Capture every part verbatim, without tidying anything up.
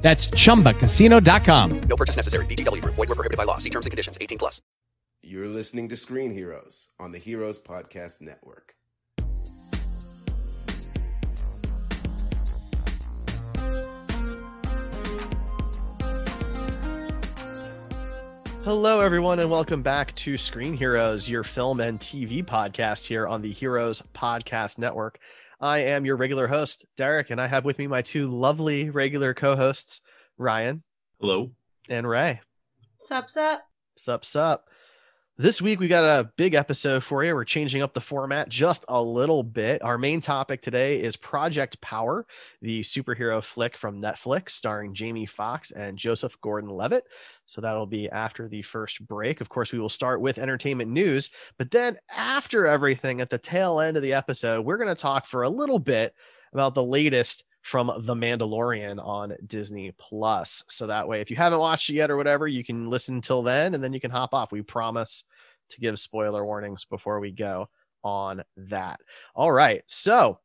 That's Chumba Casino dot com. No purchase necessary. V G W Group. Void where prohibited by law. See terms and conditions. eighteen plus. You're listening to Screen Heroes on the Heroes Podcast Network. Hello, everyone, and welcome back to Screen Heroes, your film and T V podcast here on the Heroes Podcast Network. I am your regular host, Derek, and I have with me my two lovely regular co-hosts, Ryan. Hello. And Ray. Sup, sup. Sup, sup. This week, we got a big episode for you. We're changing up the format just a little bit. Our main topic today is Project Power, the superhero flick from Netflix, starring Jamie Foxx and Joseph Gordon-Levitt. So that'll be after the first break. Of course, we will start with entertainment news, but then after everything, at the tail end of the episode, we're going to talk for a little bit about the latest from The Mandalorian on Disney Plus. So that way, if you haven't watched it yet or whatever, you can listen till then, and then you can hop off. We promise to give spoiler warnings before we go on that. All right. So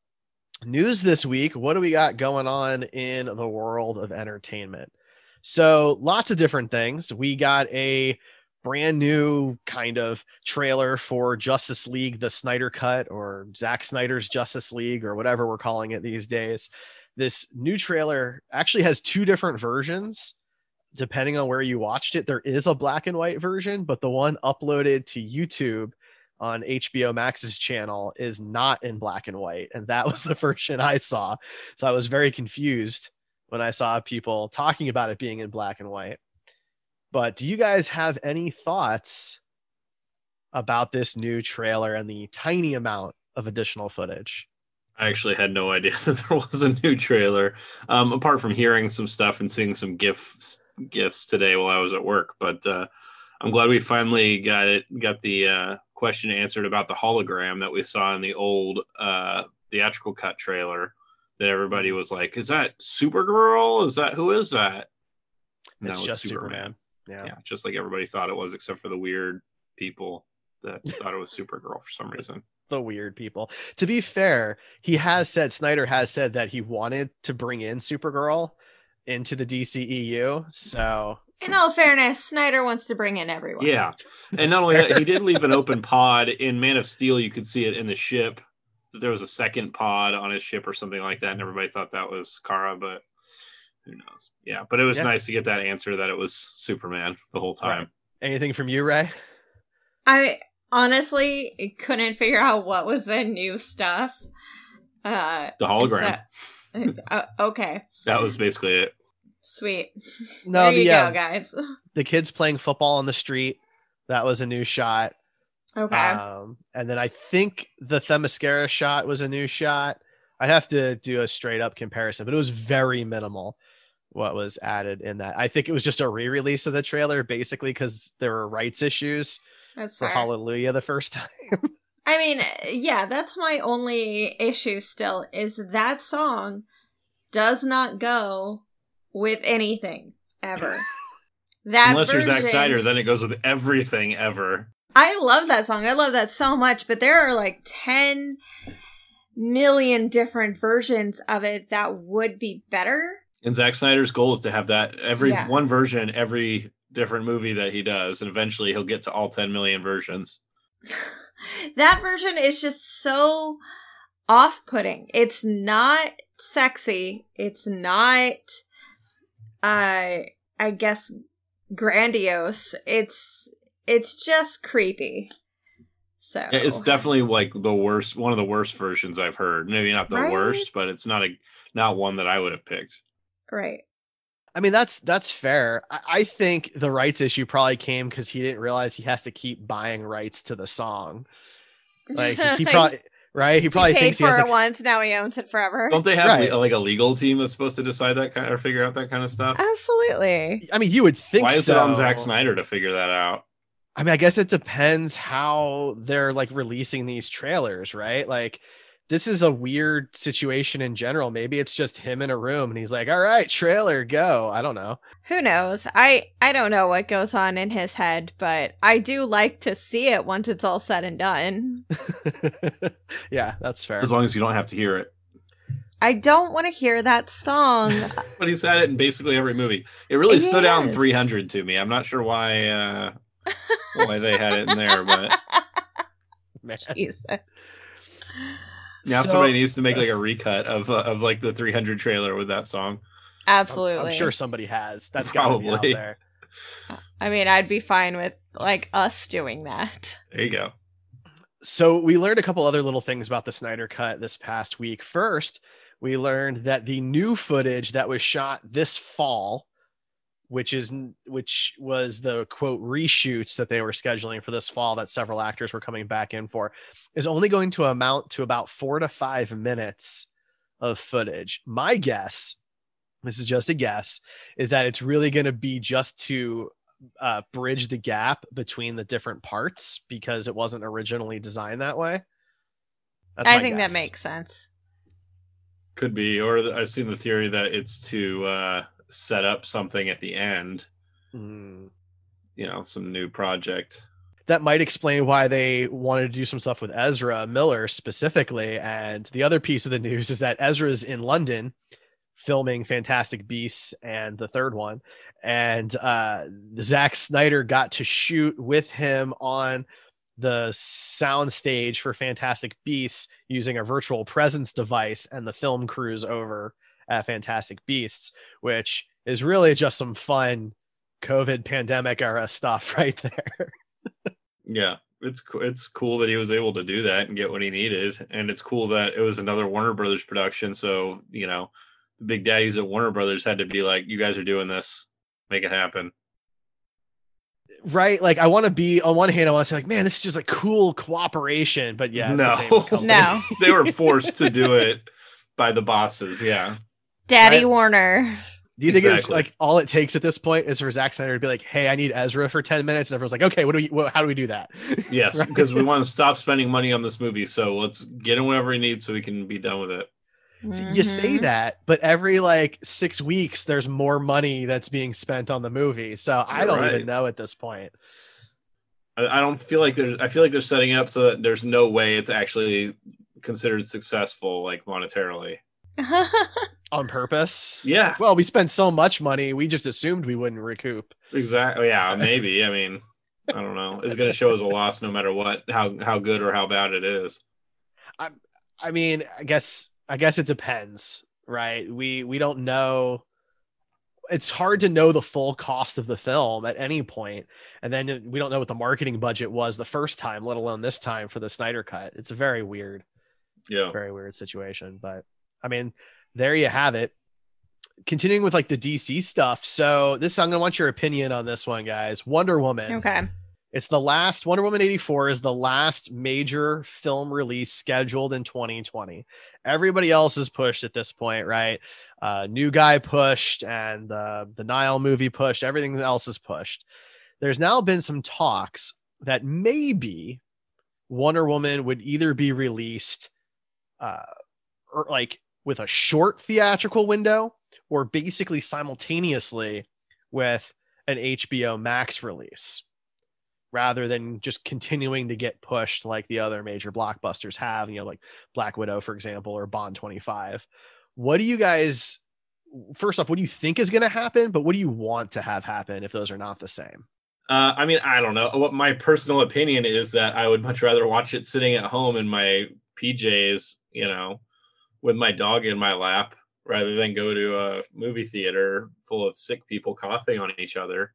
news this week, what do we got going on in the world of entertainment? So lots of different things. We got a brand new kind of trailer for Justice League, the Snyder Cut, or Zack Snyder's Justice League, or whatever we're calling it these days. This new trailer actually has two different versions, depending on where you watched it. There is a black and white version, but the one uploaded to YouTube on H B O Max's channel is not in black and white. And that was the version I saw. So I was very confused when I saw people talking about it being in black and white. But do you guys have any thoughts about this new trailer and the tiny amount of additional footage? I actually had no idea that there was a new trailer, um, apart from hearing some stuff and seeing some GIFs, GIFs today while I was at work. But uh, I'm glad we finally got it, got the uh, question answered about the hologram that we saw in the old uh, theatrical cut trailer. That everybody was like, "Is that Supergirl? Is that who is that?" No, it's, it's just Superman. Superman. Yeah. yeah, just like everybody thought it was, except for the weird people that thought it was Supergirl for some reason. The weird people. To be fair, he has said, Snyder has said that he wanted to bring in Supergirl into the D C E U. So, in all fairness, Snyder wants to bring in everyone. Yeah, and not only that, he did leave an open pod in Man of Steel. You could see it in the ship. There was a second pod on his ship or something like that, and everybody thought that was Kara, but who knows? Yeah, but it was yeah. nice to get that answer that it was Superman the whole time. Right. Anything from you, Ray? I honestly couldn't figure out what was the new stuff. Uh, the hologram. That, uh, okay. That was basically it. Sweet. No, there the, you uh, go, guys. The kids playing football on the street. That was a new shot. Okay. Um, and then I think the Themyscira shot was a new shot. I'd have to do a straight up comparison, but it was very minimal what was added in that. I think it was just a re-release of the trailer, basically, because there were rights issues that's for fair. Hallelujah the first time. I mean, yeah, that's my only issue still, is that song does not go with anything ever. That Unless version... you're Zack Snyder, then it goes with everything ever. I love that song. I love that so much, but there are like ten million different versions of it that would be better. And Zack Snyder's goal is to have that every yeah. one version, every different movie that he does. And eventually he'll get to all ten million versions. That version is just so off-putting. It's not sexy. It's not, uh, I guess, grandiose. It's It's just creepy. So it's definitely like the worst, one of the worst versions I've heard. Maybe not the right? worst, but it's not a not one that I would have picked. Right. I mean, that's that's fair. I, I think the rights issue probably came because he didn't realize he has to keep buying rights to the song. Like he, he probably. Right, he probably he paid thinks for he has it like, once. Now he owns it forever. Don't they have right. like a legal team that's supposed to decide that kind of, or figure out that kind of stuff? Absolutely. I mean, you would think. Why so. is it on Zack Snyder to figure that out? I mean, I guess it depends how they're like releasing these trailers, right? Like, this is a weird situation in general. Maybe it's just him in a room, and he's like, "All right, trailer, go." I don't know. Who knows? I I don't know what goes on in his head, but I do like to see it once it's all said and done. Yeah, that's fair. As long as you don't have to hear it. I don't want to hear that song. But he's had it in basically every movie. It really it stood is. out in three hundred to me. I'm not sure why uh, why they had it in there, but Jesus. Now so, somebody needs to make like a recut of uh, of like the three hundred trailer with that song. Absolutely. I'm, I'm sure somebody has. That's gotta be out there. I mean, I'd be fine with like us doing that. There you go. So we learned a couple other little things about the Snyder Cut this past week. First, we learned that the new footage that was shot this fall, which is which was the quote reshoots that they were scheduling for this fall that several actors were coming back in for, is only going to amount to about four to five minutes of footage. My guess, this is just a guess, is that it's really going to be just to uh, bridge the gap between the different parts because it wasn't originally designed that way. That's I think guess. that makes sense. Could be, or I've seen the theory that it's to, uh, set up something at the end, mm. you know, some new project. That might explain why they wanted to do some stuff with Ezra Miller specifically. And the other piece of the news is that Ezra's in London filming Fantastic Beasts and the third one. And uh, Zack Snyder got to shoot with him on the sound stage for Fantastic Beasts using a virtual presence device, and the film crews over at Fantastic Beasts, which is really just some fun COVID pandemic era stuff right there. Yeah, it's it's cool that he was able to do that and get what he needed. And it's cool that it was another Warner Brothers production. So, you know, the big daddies at Warner Brothers had to be like, you guys are doing this, make it happen. Right. Like I want to be on one hand, I want to say like, man, this is just like cool cooperation. But yeah, it's no, the same company. no, they were forced to do it by the bosses. Yeah. Daddy right. Warner. Do you think exactly. it's like all it takes at this point is for Zack Snyder to be like, "Hey, I need Ezra for ten minutes," and everyone's like, "Okay, what do we? What, how do we do that?" Yes, right? Because we want to stop spending money on this movie, so let's get him whatever he needs so we can be done with it. Mm-hmm. So you say that, but every like six weeks, there's more money that's being spent on the movie, so You're I don't right. even know at this point. I, I don't feel like there's. I feel like they're setting up so that there's no way it's actually considered successful, like monetarily. On purpose? Yeah. Well, we spent so much money, we just assumed we wouldn't recoup. Exactly. Yeah, maybe. I mean, I don't know. It's going to show as a loss no matter what, how how good or how bad it is. I I mean, I guess I guess it depends, right? We we don't know. It's hard to know the full cost of the film at any point. And then we don't know what the marketing budget was the first time, let alone this time for the Snyder Cut. It's a very weird. Yeah. Very weird situation, but I mean, there you have it. Continuing with like the D C stuff. So this, I'm going to want your opinion on this one, guys. Wonder Woman. Okay. It's the last Wonder Woman eighty-four is the last major film release scheduled in twenty twenty. Everybody else is pushed at this point, right? Uh, New Guy pushed and uh, the Nile movie pushed. Everything else is pushed. There's now been some talks that maybe Wonder Woman would either be released uh, or like, with a short theatrical window or basically simultaneously with an H B O Max release rather than just continuing to get pushed like the other major blockbusters have, you know, like Black Widow, for example, or Bond twenty-five. What do you guys, first off, what do you think is going to happen, but what do you want to have happen if those are not the same? Uh, I mean, I don't know. What my personal opinion is that I would much rather watch it sitting at home in my P Js, you know, with my dog in my lap rather than go to a movie theater full of sick people coughing on each other.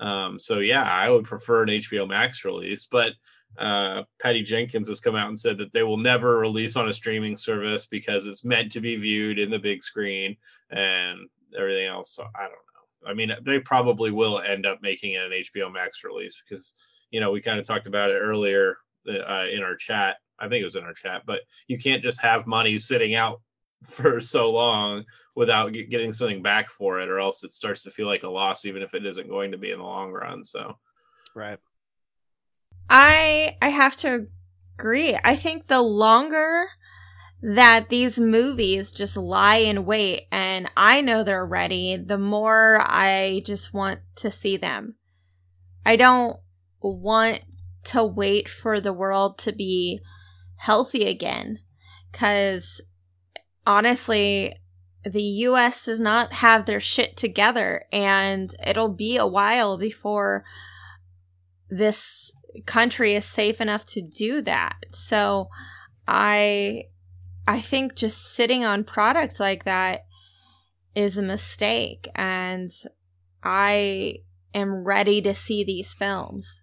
Um, so yeah, I would prefer an H B O Max release, but uh, Patty Jenkins has come out and said that they will never release on a streaming service because it's meant to be viewed in the big screen and everything else. So I don't know. I mean, they probably will end up making it an H B O Max release because, you know, we kind of talked about it earlier uh, in our chat. I think it was in our chat, but you can't just have money sitting out for so long without getting something back for it, or else it starts to feel like a loss, even if it isn't going to be in the long run. So, right. I I have to agree. I think the longer that these movies just lie in wait, and I know they're ready, the more I just want to see them. I don't want to wait for the world to be healthy again, because honestly, the U S does not have their shit together, and it'll be a while before this country is safe enough to do that. So I I think just sitting on product like that is a mistake, and I am ready to see these films.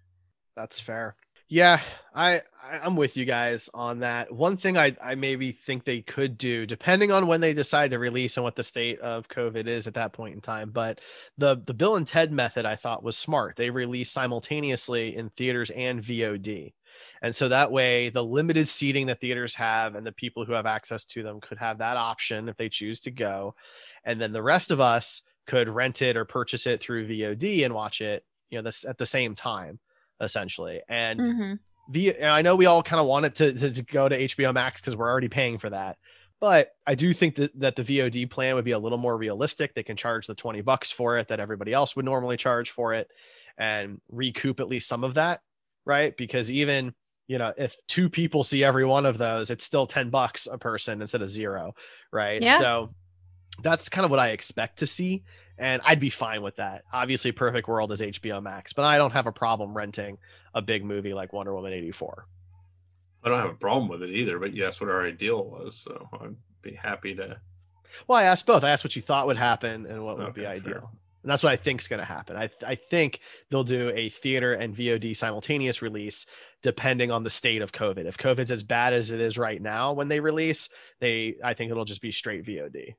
That's fair. Yeah, I, I'm with you guys on that. One thing I, I maybe think they could do, depending on when they decide to release and what the state of COVID is at that point in time, but the, the Bill and Ted method I thought was smart. They released simultaneously in theaters and V O D. And so that way, the limited seating that theaters have and the people who have access to them could have that option if they choose to go. And then the rest of us could rent it or purchase it through V O D and watch it, you know, this at the same time, essentially. And mm-hmm. v- I know we all kind of want it to, to, to go to H B O Max because we're already paying for that. But I do think that, that the V O D plan would be a little more realistic. They can charge the twenty bucks for it that everybody else would normally charge for it and recoup at least some of that. Right. Because even, you know, if two people see every one of those, it's still ten bucks a person instead of zero. Right. Yeah. So that's kind of what I expect to see. And I'd be fine with that. Obviously, perfect world is H B O Max, but I don't have a problem renting a big movie like Wonder Woman eighty-four. I don't have a problem with it either, but that's what our ideal was. So I'd be happy to. Well, I asked both. I asked what you thought would happen and what would okay, be ideal. Fair. And that's what I think is going to happen. I th- I think they'll do a theater and V O D simultaneous release, depending on the state of COVID. If COVID's as bad as it is right now, when they release, they I think it'll just be straight V O D.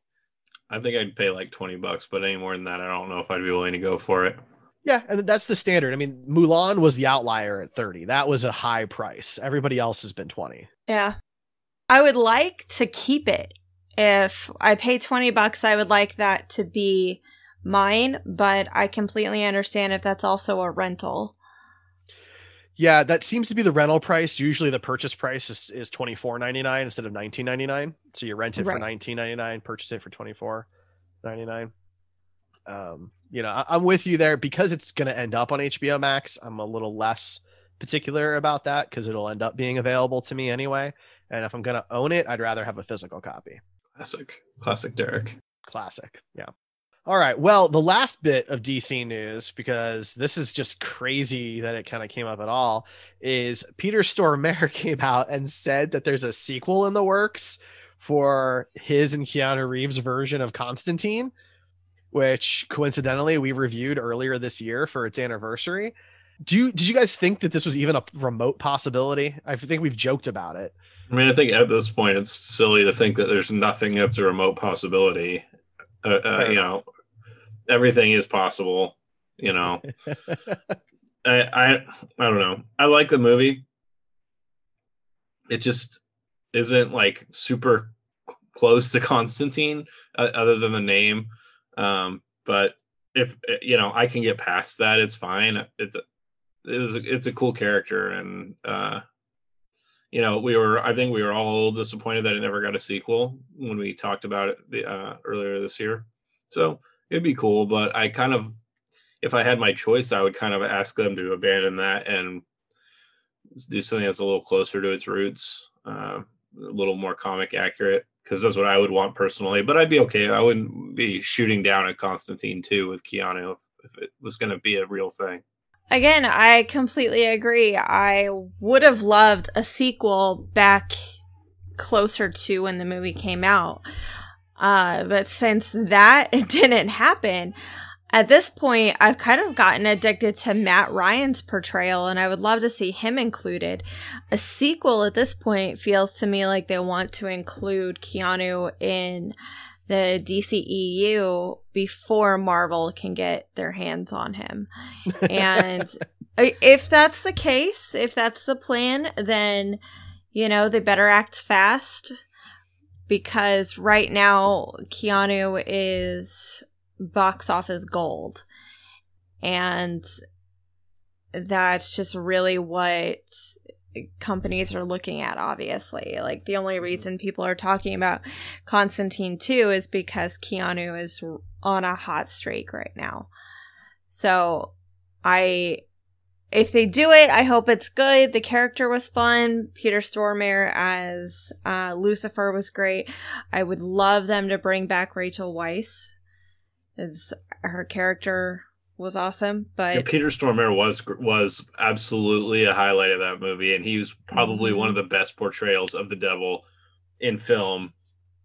I think I'd pay like twenty bucks, but any more than that, I don't know if I'd be willing to go for it. Yeah, and that's the standard. I mean, Mulan was the outlier at thirty. That was a high price. Everybody else has been twenty. Yeah, I would like to keep it. If I pay twenty bucks, I would like that to be mine, but I completely understand if that's also a rental. Yeah, that seems to be the rental price. Usually the purchase price is, is twenty-four ninety-nine instead of nineteen ninety-nine. So you rent it right. for nineteen ninety-nine, purchase it for twenty-four ninety-nine. Um, you know, I, I'm with you there because it's going to end up on H B O Max. I'm a little less particular about that because it'll end up being available to me anyway. And if I'm going to own it, I'd rather have a physical copy. Classic. Classic Derek. Classic. Yeah. All right. Well, the last bit of D C news, because this is just crazy that it kind of came up at all, is Peter Stormare came out and said that there's a sequel in the works for his and Keanu Reeves' version of Constantine, which coincidentally we reviewed earlier this year for its anniversary. Do you, did you guys think that this was even a remote possibility? I think we've joked about it. I mean, I think at this point it's silly to think that there's nothing that's a remote possibility. Uh, uh, you know, everything is possible, you know. I, I I don't know. I like the movie. It just isn't like super cl- close to Constantine uh, other than the name. Um, but if, you know, I can get past that. It's fine. It's a, it was a, it's a cool character. And, uh, you know, we were I think we were all a little disappointed that it never got a sequel when we talked about it the, uh, earlier this year. So it'd be cool, but I kind of, if I had my choice, I would kind of ask them to abandon that and do something that's a little closer to its roots, uh, a little more comic accurate, because that's what I would want personally. But I'd be okay. I wouldn't be shooting down at Constantine two with Keanu if it was going to be a real thing. Again, I completely agree. I would have loved a sequel back closer to when the movie came out. Uh, but since that didn't happen, at this point, I've kind of gotten addicted to Matt Ryan's portrayal, and I would love to see him included. A sequel at this point feels to me like they want to include Keanu in the D C E U before Marvel can get their hands on him. And if that's the case, if that's the plan, then, you know, they better act fast, because right now Keanu is box office gold, and that's just really what companies are looking at, obviously. Like, the only reason people are talking about Constantine two is because Keanu is on a hot streak right now. So I if they do it, I hope it's good. The character was fun. Peter Stormare as uh Lucifer was great. I would love them to bring back Rachel Weisz. It's, her character was awesome, but yeah, Peter Stormare was was absolutely a highlight of that movie, and he was probably mm-hmm. one of the best portrayals of the devil in film,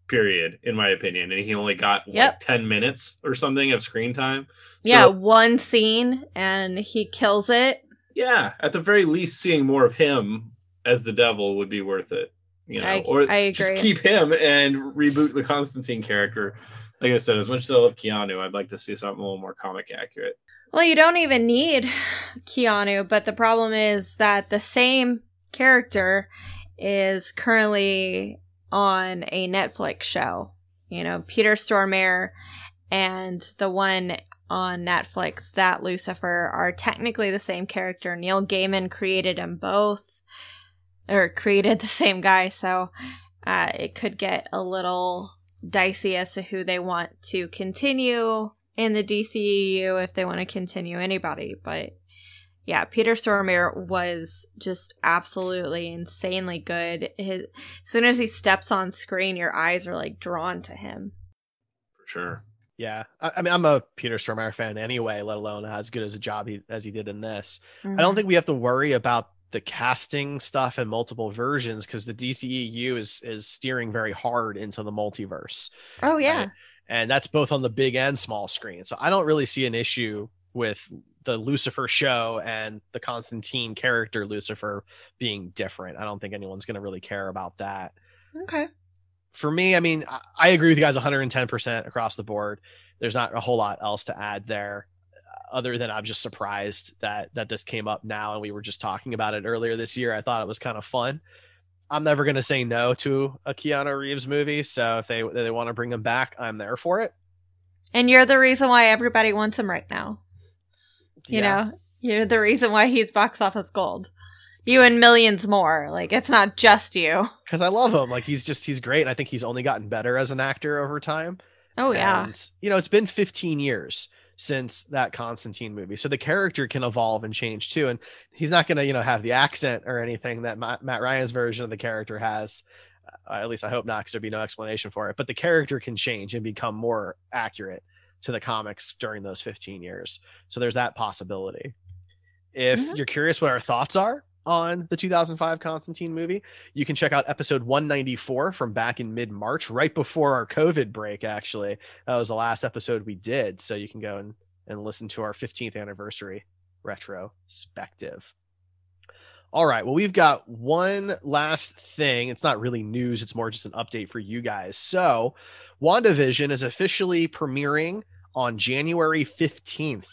period, in my opinion. And he only got yep. like ten minutes or something of screen time. So, yeah, one scene, and he kills it. Yeah, at the very least, seeing more of him as the devil would be worth it. You know, I, or I just keep him and reboot the Constantine character. Like I said, as much as I love Keanu, I'd like to see something a little more comic accurate. Well, you don't even need Keanu, but the problem is that the same character is currently on a Netflix show. You know, Peter Stormare and the one on Netflix, that Lucifer, are technically the same character. Neil Gaiman created them both, or created the same guy, so uh, it could get a little dicey as to who they want to continue in the D C E U, if they want to continue anybody. But yeah, Peter Stormare was just absolutely insanely good. His, as soon as he steps on screen, your eyes are like drawn to him. For sure. Yeah. I, I mean, I'm a Peter Stormare fan anyway, let alone as good as a job he, as he did in this. Mm-hmm. I don't think we have to worry about the casting stuff and multiple versions, because the D C E U is is steering very hard into the multiverse. Oh yeah, right? And that's both on the big and small screen. So I don't really see an issue with the Lucifer show and the Constantine character Lucifer being different. I don't think anyone's going to really care about that. Okay. For me, I mean, I, I agree with you guys one hundred ten percent across the board. There's not a whole lot else to add there, other than I'm just surprised that that this came up now, and we were just talking about it earlier this year. I thought it was kind of fun. I'm never going to say no to a Keanu Reeves movie, so if they they want to bring him back, I'm there for it. And you're the reason why everybody wants him right now. You yeah. know, you're the reason why he's box office gold. You and millions more. Like, it's not just you. Because I love him. Like, he's just, he's great. And I think he's only gotten better as an actor over time. Oh, yeah. And, you know, it's been fifteen years. Since that Constantine movie. So the character can evolve and change too. And he's not going to, you know, have the accent or anything that Matt, Matt Ryan's version of the character has. Uh, at least I hope not, because there'd be no explanation for it. But the character can change and become more accurate to the comics during those fifteen years. So there's that possibility. If mm-hmm. you're curious what our thoughts are on the two thousand five Constantine movie, you can check out episode one ninety-four from back in mid-March, right before our COVID break. Actually, that was the last episode we did, so you can go and, and listen to our fifteenth anniversary retrospective. All right, well, we've got one last thing. It's not really news, it's more just an update for you guys. So WandaVision is officially premiering on January fifteenth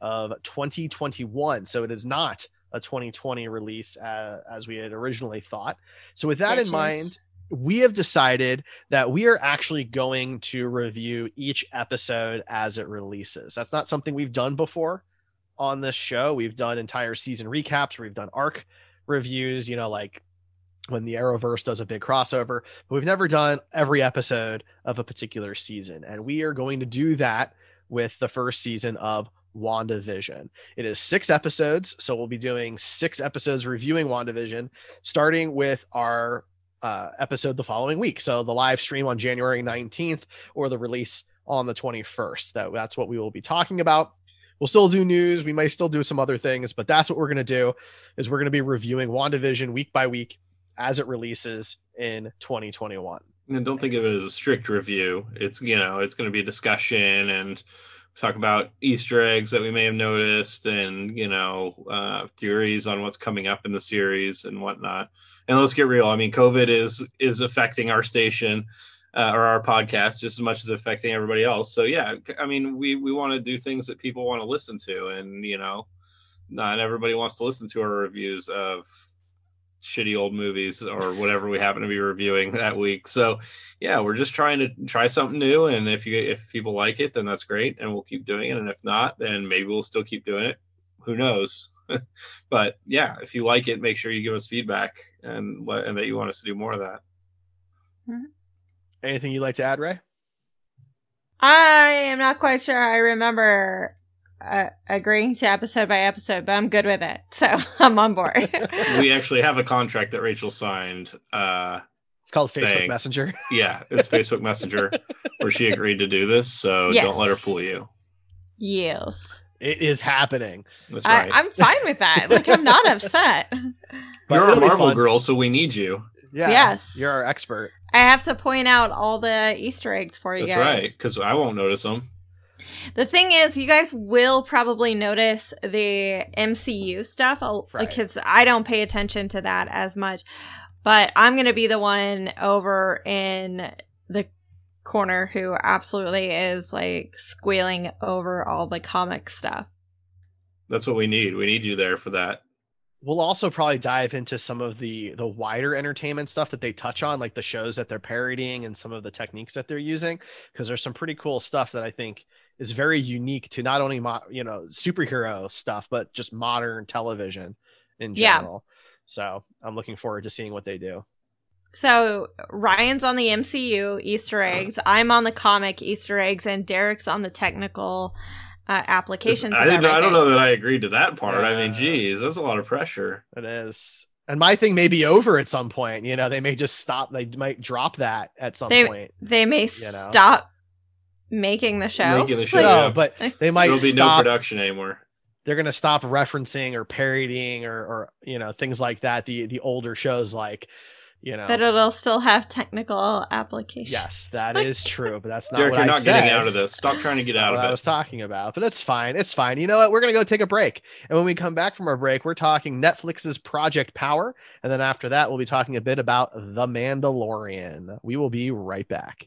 of twenty twenty-one, so it is not a twenty twenty release uh, as we had originally thought. So with that Bitches. in mind, we have decided that we are actually going to review each episode as it releases. That's not something we've done before on this show. We've done entire season recaps. We've done arc reviews, you know, like when the Arrowverse does a big crossover, but we've never done every episode of a particular season. And we are going to do that with the first season of WandaVision. It is six episodes, so we'll be doing six episodes reviewing WandaVision, starting with our uh, episode the following week. So the live stream on January nineteenth or the release on the twenty-first. That, that's what we will be talking about. We'll still do news. We may still do some other things, but that's what we're going to do, is we're going to be reviewing WandaVision week by week as it releases in twenty twenty-one. And don't think of it as a strict review. It's, you know, it's going to be a discussion and talk about Easter eggs that we may have noticed and, you know, uh, theories on what's coming up in the series and whatnot. And let's get real. I mean, COVID is is affecting our station uh, or our podcast just as much as affecting everybody else. So, yeah, I mean, we, we want to do things that people want to listen to. And, you know, not everybody wants to listen to our reviews of shitty old movies or whatever we happen to be reviewing that week. So yeah, we're just trying to try something new, and if you if people like it, then that's great and we'll keep doing it, and if not, then maybe we'll still keep doing it, who knows. But yeah, if you like it, make sure you give us feedback and and that you want us to do more of that. Mm-hmm. Anything you'd like to add, Ray? I am not quite sure I remember Uh, agreeing to episode by episode, but I'm good with it, so I'm on board. We actually have a contract that Rachel signed. Uh, it's called Facebook saying, Messenger. Yeah, it's Facebook Messenger where she agreed to do this, so yes. Don't let her fool you. Yes. It is happening. That's right. I, I'm fine with that. Like, I'm not upset. You're a Marvel fun. girl, so we need you. Yeah, yes. You're our expert. I have to point out all the Easter eggs for you That's guys. That's right, because I won't notice them. The thing is, you guys will probably notice the M C U stuff because right. I don't pay attention to that as much, but I'm going to be the one over in the corner who absolutely is like squealing over all the comic stuff. That's what we need. We need you there for that. We'll also probably dive into some of the the wider entertainment stuff that they touch on, like the shows that they're parodying and some of the techniques that they're using, because there's some pretty cool stuff that I think is very unique to not only mo- you know superhero stuff, but just modern television in general. Yeah. So I'm looking forward to seeing what they do. So Ryan's on the M C U Easter eggs, I'm on the comic Easter eggs, and Derek's on the technical uh, applications. I, didn't, I don't know that I agreed to that part. Yeah. I mean, geez, that's a lot of pressure. It is. And my thing may be over at some point. You know, they may just stop. They might drop that at some they, point. They may you know? stop. Making the show, Making the show like, yeah. But they might There'll be stop. no production anymore. They're going to stop referencing or parodying or, or you know things like that. The the older shows, like you know, but it'll still have technical applications. Yes, that is true, but that's not Derek, what you're I not said. Getting out of this. Stop trying to get out of it. I was talking about, but that's fine. It's fine. You know what? We're going to go take a break, and when we come back from our break, we're talking Netflix's Project Power, and then after that, we'll be talking a bit about The Mandalorian. We will be right back.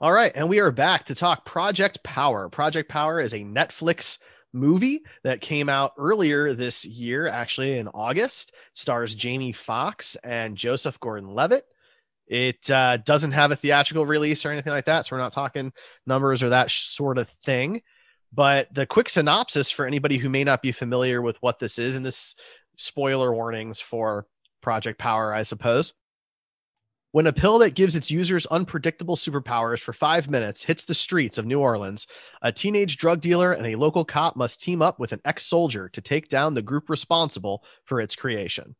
All right, and we are back to talk Project Power. Project Power is a Netflix movie that came out earlier this year, actually in August. It stars Jamie Foxx and Joseph Gordon-Levitt. It uh, doesn't have a theatrical release or anything like that, so we're not talking numbers or that sort of thing. But the quick synopsis for anybody who may not be familiar with what this is, and this spoiler warnings for Project Power, I suppose. When a pill that gives its users unpredictable superpowers for five minutes hits the streets of New Orleans, a teenage drug dealer and a local cop must team up with an ex-soldier to take down the group responsible for its creation.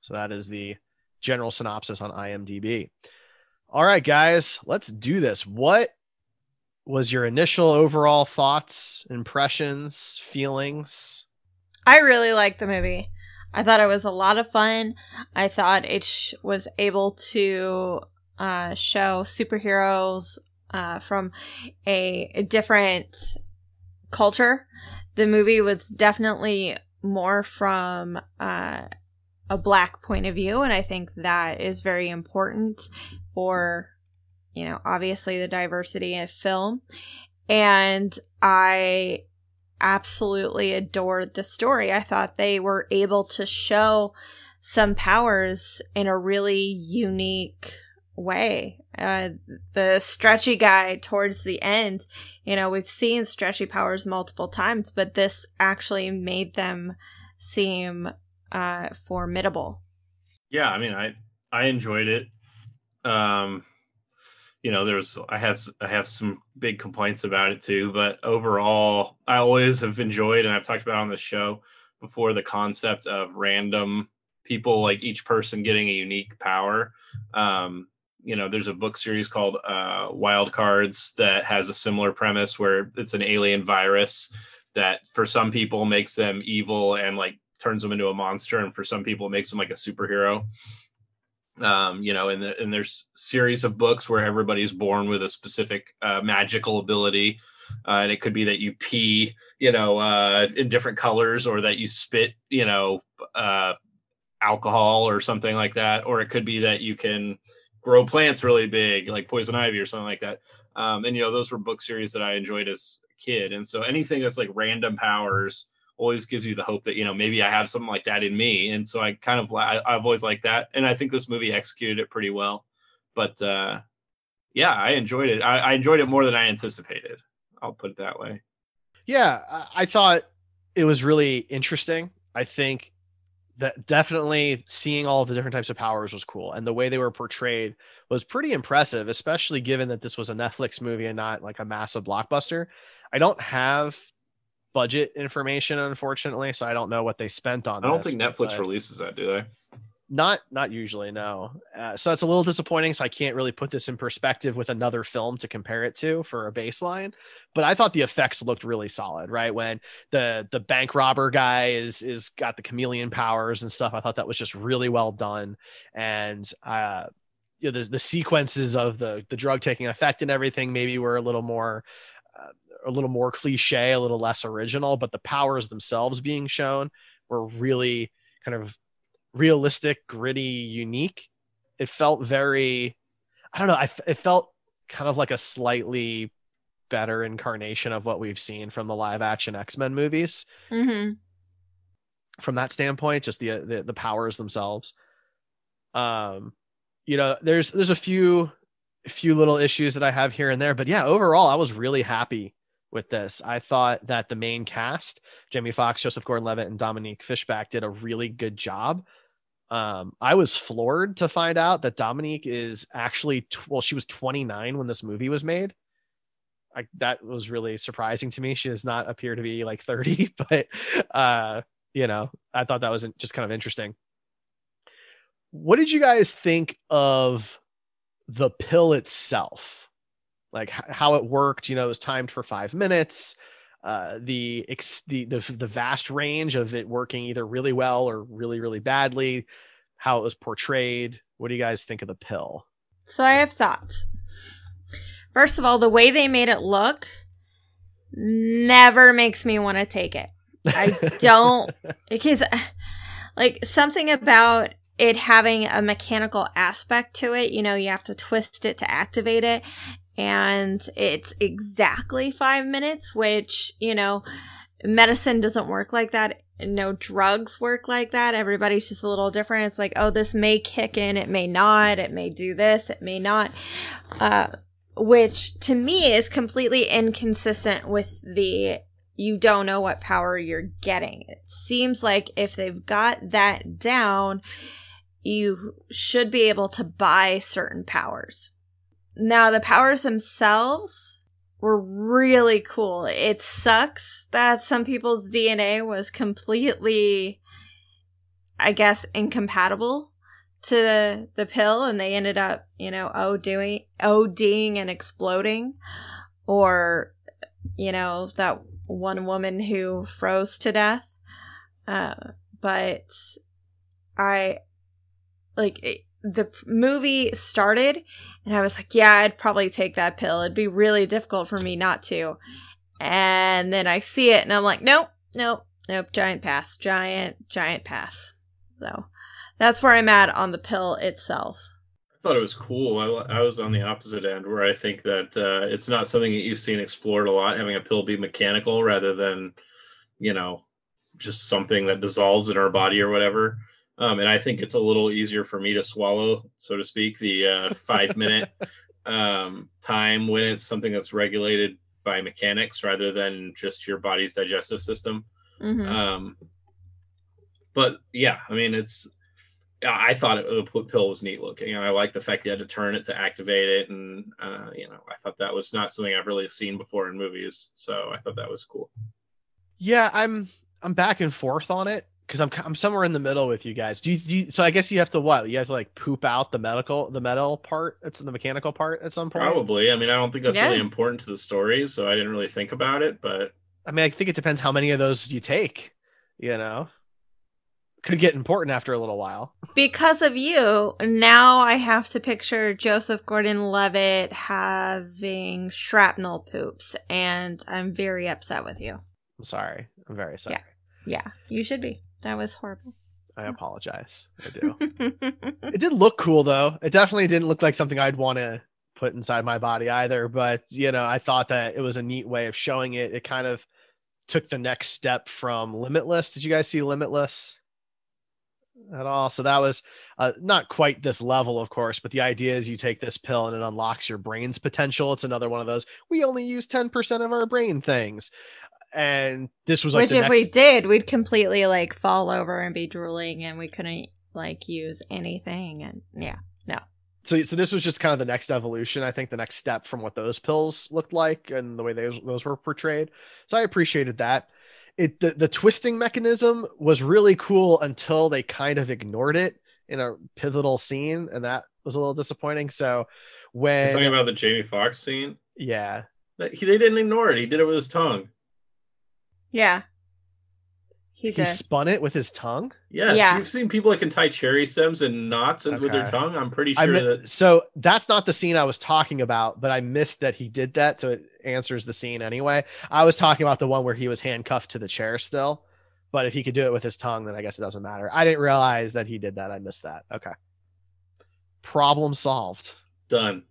So that is the general synopsis on I M D B. All right, guys, let's do this. What was your initial overall thoughts, impressions, feelings? I really liked the movie. I thought it was a lot of fun. I thought it sh- was able to uh, show superheroes uh, from a, a different culture. The movie was definitely more from uh, a Black point of view, and I think that is very important for, you know, obviously the diversity in film. And I absolutely adored the story. I thought they were able to show some powers in a really unique way. Uh, the stretchy guy towards the end, you know, we've seen stretchy powers multiple times, but this actually made them seem uh, formidable. Yeah, I mean, I I enjoyed it. Um, you know, there's I have I have some big complaints about it too. But overall, I always have enjoyed, and I've talked about on the show before, the concept of random people, like each person getting a unique power. Um, you know, there's a book series called uh, Wild Cards that has a similar premise where it's an alien virus that for some people makes them evil and like turns them into a monster, and for some people it makes them like a superhero. Um, you know, and, the, and there's series of books where everybody's born with a specific uh, magical ability. Uh, and it could be that you pee, you know, uh, in different colors, or that you spit, you know, uh, alcohol or something like that. Or it could be that you can grow plants really big, like poison ivy or something like that. Um, and, you know, those were book series that I enjoyed as a kid. And so anything that's like random powers always gives you the hope that, you know, maybe I have something like that in me. And so I kind of, I, I've always liked that. And I think this movie executed it pretty well. But uh, yeah, I enjoyed it. I, I enjoyed it more than I anticipated. I'll put it that way. Yeah. I thought it was really interesting. I think that definitely seeing all of the different types of powers was cool. And the way they were portrayed was pretty impressive, especially given that this was a Netflix movie and not like a massive blockbuster. I don't have budget information, unfortunately, so I don't know what they spent on. I don't this, think Netflix releases that, do they? Not, not usually, no. Uh, so it's a little disappointing. So I can't really put this in perspective with another film to compare it to for a baseline. But I thought the effects looked really solid, right? When the the bank robber guy is is got the chameleon powers and stuff, I thought that was just really well done. And uh, you know, the the sequences of the the drug taking effect and everything maybe were a little more. Uh, a little more cliche, a little less original, but the powers themselves being shown were really kind of realistic, gritty, unique. It felt very, I don't know. I f- it felt kind of like a slightly better incarnation of what we've seen from the live action X-Men movies. Mm-hmm. From that standpoint, just the, the, the powers themselves. Um, you know, there's, there's a few, a few little issues that I have here and there, but yeah, overall, I was really happy with this. I thought that the main cast, Jamie Foxx, Joseph Gordon-Levitt, and Dominique Fishback, did a really good job. Um, I was floored to find out that Dominique is actually, t- well, she was twenty-nine when this movie was made. I, that was really surprising to me. She does not appear to be like thirty, but, uh, you know, I thought that was just kind of interesting. What did you guys think of the pill itself? Like how it worked, you know, it was timed for five minutes. Uh, the, ex- the the the vast range of it working either really well or really, really badly, how it was portrayed. What do you guys think of the pill? So I have thoughts. First of all, the way they made it look never makes me want to take it. I don't, because like something about it having a mechanical aspect to it, you know, you have to twist it to activate it. And it's exactly five minutes, which, you know, medicine doesn't work like that. No drugs work like that. Everybody's just a little different. It's like, oh, this may kick in. It may not. It may do this. It may not. Uh, which to me is completely inconsistent with the you don't know what power you're getting. It seems like if they've got that down, you should be able to buy certain powers. Now, the powers themselves were really cool. It sucks that some people's D N A was completely, I guess, incompatible to the, the pill, and they ended up, you know, ODing, ODing and exploding. Or, you know, that one woman who froze to death. Uh, but I, like... It, the movie started and I was like, yeah, I'd probably take that pill. It'd be really difficult for me not to. And then I see it and I'm like, nope, nope, nope. Giant pass, giant, giant pass. So that's where I'm at on the pill itself. I thought it was cool. I, I was on the opposite end where I think that uh, it's not something that you've seen explored a lot, having a pill be mechanical rather than, you know, just something that dissolves in our body or whatever. Um, and I think it's a little easier for me to swallow, so to speak, the uh, five-minute um, time when it's something that's regulated by mechanics rather than just your body's digestive system. Mm-hmm. Um, but, yeah, I mean, it's I thought the pill was neat looking. You know, I like the fact you had to turn it to activate it, and uh, you know, I thought that was not something I've really seen before in movies. So I thought that was cool. Yeah, I'm I'm back and forth on it because I'm I'm somewhere in the middle with you guys. Do you, do you, so I guess you have to what you have to like poop out the medical the metal part. That's the mechanical part at some point. Probably. I mean, I don't think that's yeah. really important to the story, so I didn't really think about it. But I mean, I think it depends how many of those you take. You know. Could get important after a little while. Because of you, now I have to picture Joseph Gordon-Levitt having shrapnel poops, and I'm very upset with you. I'm sorry. I'm very sorry. Yeah, yeah. You should be. That was horrible. I apologize. I do. It did look cool, though. It definitely didn't look like something I'd want to put inside my body either, but, you know, I thought that it was a neat way of showing it. It kind of took the next step from Limitless. Did you guys see Limitless at all? So that was uh, not quite this level, of course, but the idea is you take this pill and it unlocks your brain's potential. It's another one of those we only use ten percent of our brain things, and this was like which the if next... we did we'd completely like fall over and be drooling and we couldn't like use anything, and yeah no so so this was just kind of the next evolution, I think, the next step from what those pills looked like and the way they, those were portrayed. So I appreciated that. It, the, the twisting mechanism was really cool until they kind of ignored it in a pivotal scene, and that was a little disappointing. So when you're talking about the Jamie Foxx scene, yeah, they, they didn't ignore it. He did it with his tongue. Yeah, he did. He spun it with his tongue. Yes, yeah, you've seen people that can tie cherry stems and knots okay. with their tongue. I'm pretty sure I mi- that. So that's not the scene I was talking about, but I missed that he did that. So it answers the scene anyway. I was talking about the one where he was handcuffed to the chair still, but if he could do it with his tongue, then I guess it doesn't matter. I didn't realize that he did that. I missed that. Okay. Problem solved. Done.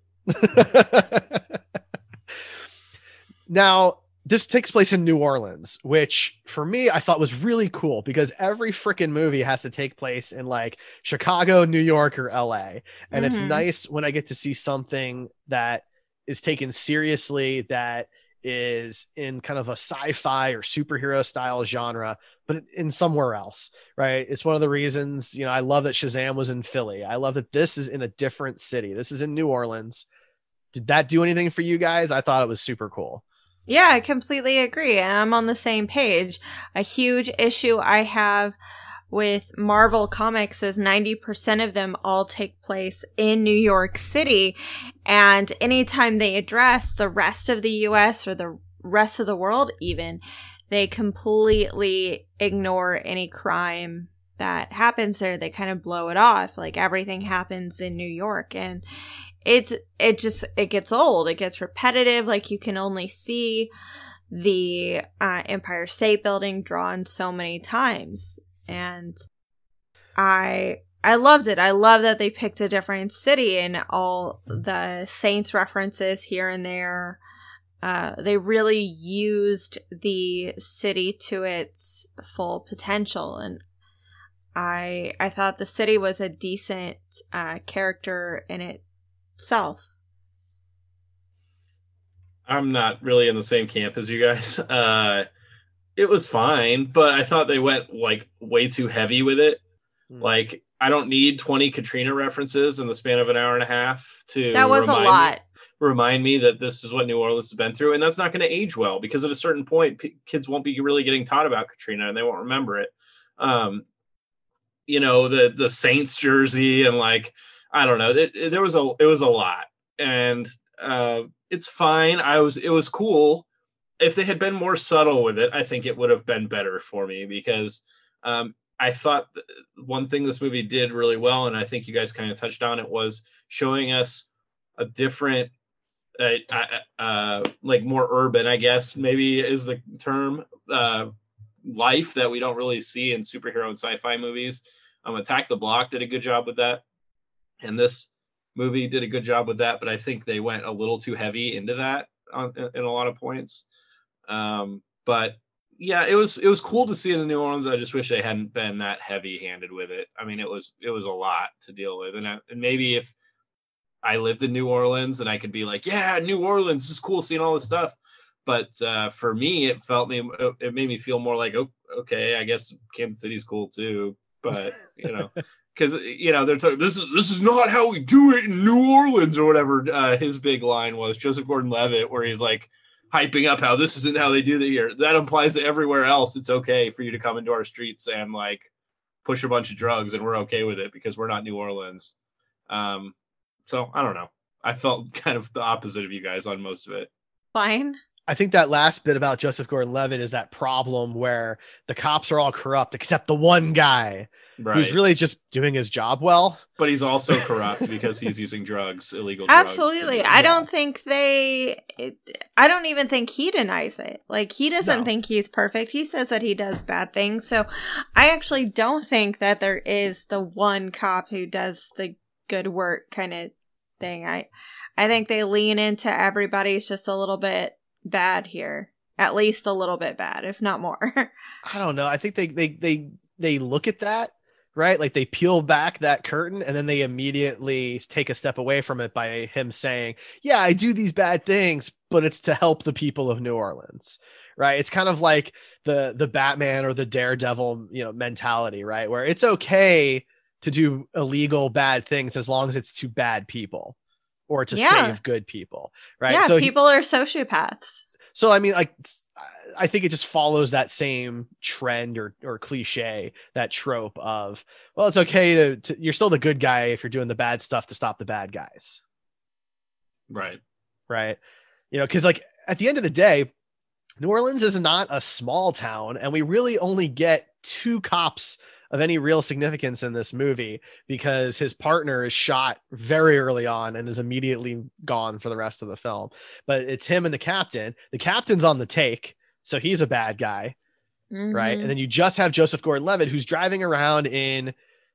Now, this takes place in New Orleans, which for me, I thought was really cool because every freaking movie has to take place in like Chicago, New York, or L A. And mm-hmm. it's nice when I get to see something that is taken seriously, that is in kind of a sci-fi or superhero style genre, but in somewhere else, right? It's one of the reasons, you know, I love that Shazam was in Philly. I love that this is in a different city. This is in New Orleans. Did that do anything for you guys? I thought it was super cool. Yeah, I completely agree. And I'm on the same page. A huge issue I have with Marvel comics is ninety percent of them all take place in New York City. And anytime they address the rest of the U S or the rest of the world, even, they completely ignore any crime that happens there. They kind of blow it off. Like everything happens in New York, and it's, it just, it gets old. It gets repetitive. Like you can only see the uh, Empire State Building drawn so many times. And I I loved it. I love that they picked a different city and all the Saints references here and there. Uh, they really used the city to its full potential. And I I thought the city was a decent uh, character in itself. I'm not really in the same camp as you guys. Uh It was fine, but I thought they went like way too heavy with it. Mm. Like, I don't need twenty Katrina references in the span of an hour and a half to that was remind, a lot. remind me that this is what New Orleans has been through. And that's not going to age well, because at a certain point, p- kids won't be really getting taught about Katrina and they won't remember it. Um, you know, the the Saints jersey and like, I don't know. It, it, there was a, it was a lot. And uh, it's fine. I was it was cool. If they had been more subtle with it, I think it would have been better for me, because um, I thought one thing this movie did really well, and I think you guys kind of touched on it, was showing us a different, uh, uh, like more urban, I guess, maybe is the term, uh, life that we don't really see in superhero and sci-fi movies. Um, Attack the Block did a good job with that, and this movie did a good job with that, but I think they went a little too heavy into that on, in a lot of points. Um, but yeah, it was, it was cool to see it in New Orleans. I just wish they hadn't been that heavy handed with it. I mean, it was, it was a lot to deal with. And, I, and maybe if I lived in New Orleans and I could be like, yeah, New Orleans is cool seeing all this stuff. But, uh, for me, it felt me, it made me feel more like, oh, okay, I guess Kansas City's cool too, but you know, because, you know, they're talking, this is this is not how we do it in New Orleans or whatever. Uh, his big line was Joseph Gordon-Levitt, where he's like hyping up how this isn't how they do it here. That implies that everywhere else it's okay for you to come into our streets and like push a bunch of drugs, and we're okay with it because we're not New Orleans. Um, so I don't know. I felt kind of the opposite of you guys on most of it. Fine. I think that last bit about Joseph Gordon-Levitt is that problem where the cops are all corrupt except the one guy, right, who's really just doing his job well. But he's also corrupt because he's using drugs, illegal Absolutely. drugs. Absolutely. I don't think they, I don't even think he denies it. Like, he doesn't no. think he's perfect. He says that he does bad things. So I actually don't think that there is the one cop who does the good work kind of thing. I, I think they lean into everybody's just a little bit bad here, at least a little bit bad, if not more. I don't know. I think they they they they look at that, right? Like, they peel back that curtain and then they immediately take a step away from it by him saying, yeah, I do these bad things, but it's to help the people of New Orleans, right? It's kind of like the the Batman or the Daredevil, you know, mentality, right? Where it's okay to do illegal bad things as long as it's to bad people, or to yeah. save good people, right? Yeah, so people he, are sociopaths. So, I mean, like, I think it just follows that same trend or or cliche, that trope of, well, it's okay to, to you're still the good guy if you're doing the bad stuff to stop the bad guys. Right. Right. You know, because, like, at the end of the day, New Orleans is not a small town, and we really only get two cops of any real significance in this movie because his partner is shot very early on and is immediately gone for the rest of the film. But it's him and the captain. The captain's on the take, so he's a bad guy. Mm-hmm. Right. And then you just have Joseph Gordon-Levitt, who's driving around in,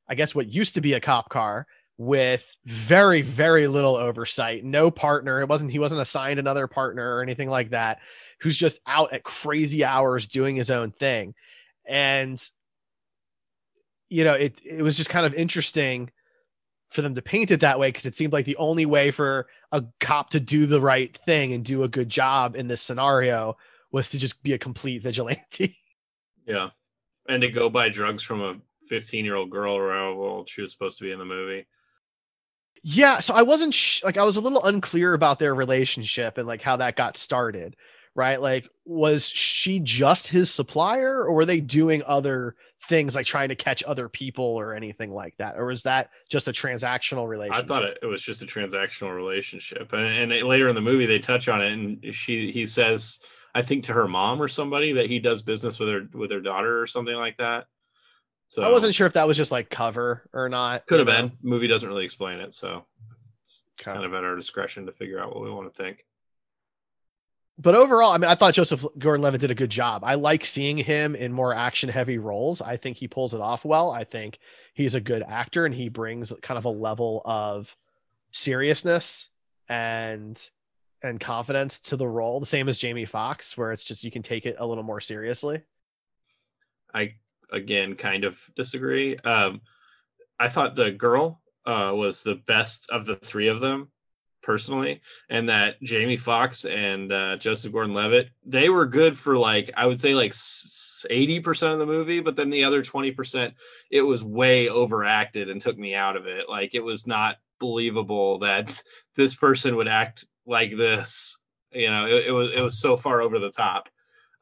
I guess, what used to be a cop car with very, very little oversight, no partner. It wasn't, he wasn't assigned another partner or anything like that, who's just out at crazy hours doing his own thing. And, you know, it, it was just kind of interesting for them to paint it that way, because it seemed like the only way for a cop to do the right thing and do a good job in this scenario was to just be a complete vigilante. Yeah. And to go buy drugs from a fifteen year old girl or however old she was supposed to be in the movie. Yeah. So I wasn't sh- like, I was a little unclear about their relationship and like how that got started. Right? Like, was she just his supplier, or were they doing other things like trying to catch other people or anything like that? Or was that just a transactional relationship? I thought it, it was just a transactional relationship. And, and later in the movie, they touch on it. And she, he says, I think to her mom or somebody, that he does business with her, with her daughter or something like that. So I wasn't sure if that was just like cover or not. Could have been. Know? Movie doesn't really explain it. So it's okay. Kind of at our discretion to figure out what we want to think. But overall, I mean, I thought Joseph Gordon-Levitt did a good job. I like seeing him in more action-heavy roles. I think he pulls it off well. I think he's a good actor, and he brings kind of a level of seriousness and and confidence to the role, the same as Jamie Foxx, where it's just you can take it a little more seriously. I, again, kind of disagree. Um, I thought the girl uh, was the best of the three of them, personally, and that Jamie Foxx and uh, Joseph Gordon-Levitt, they were good for like, I would say like eighty percent of the movie, but then the other twenty percent, it was way overacted and took me out of it. Like, it was not believable that this person would act like this. You know, it, it was it was so far over the top.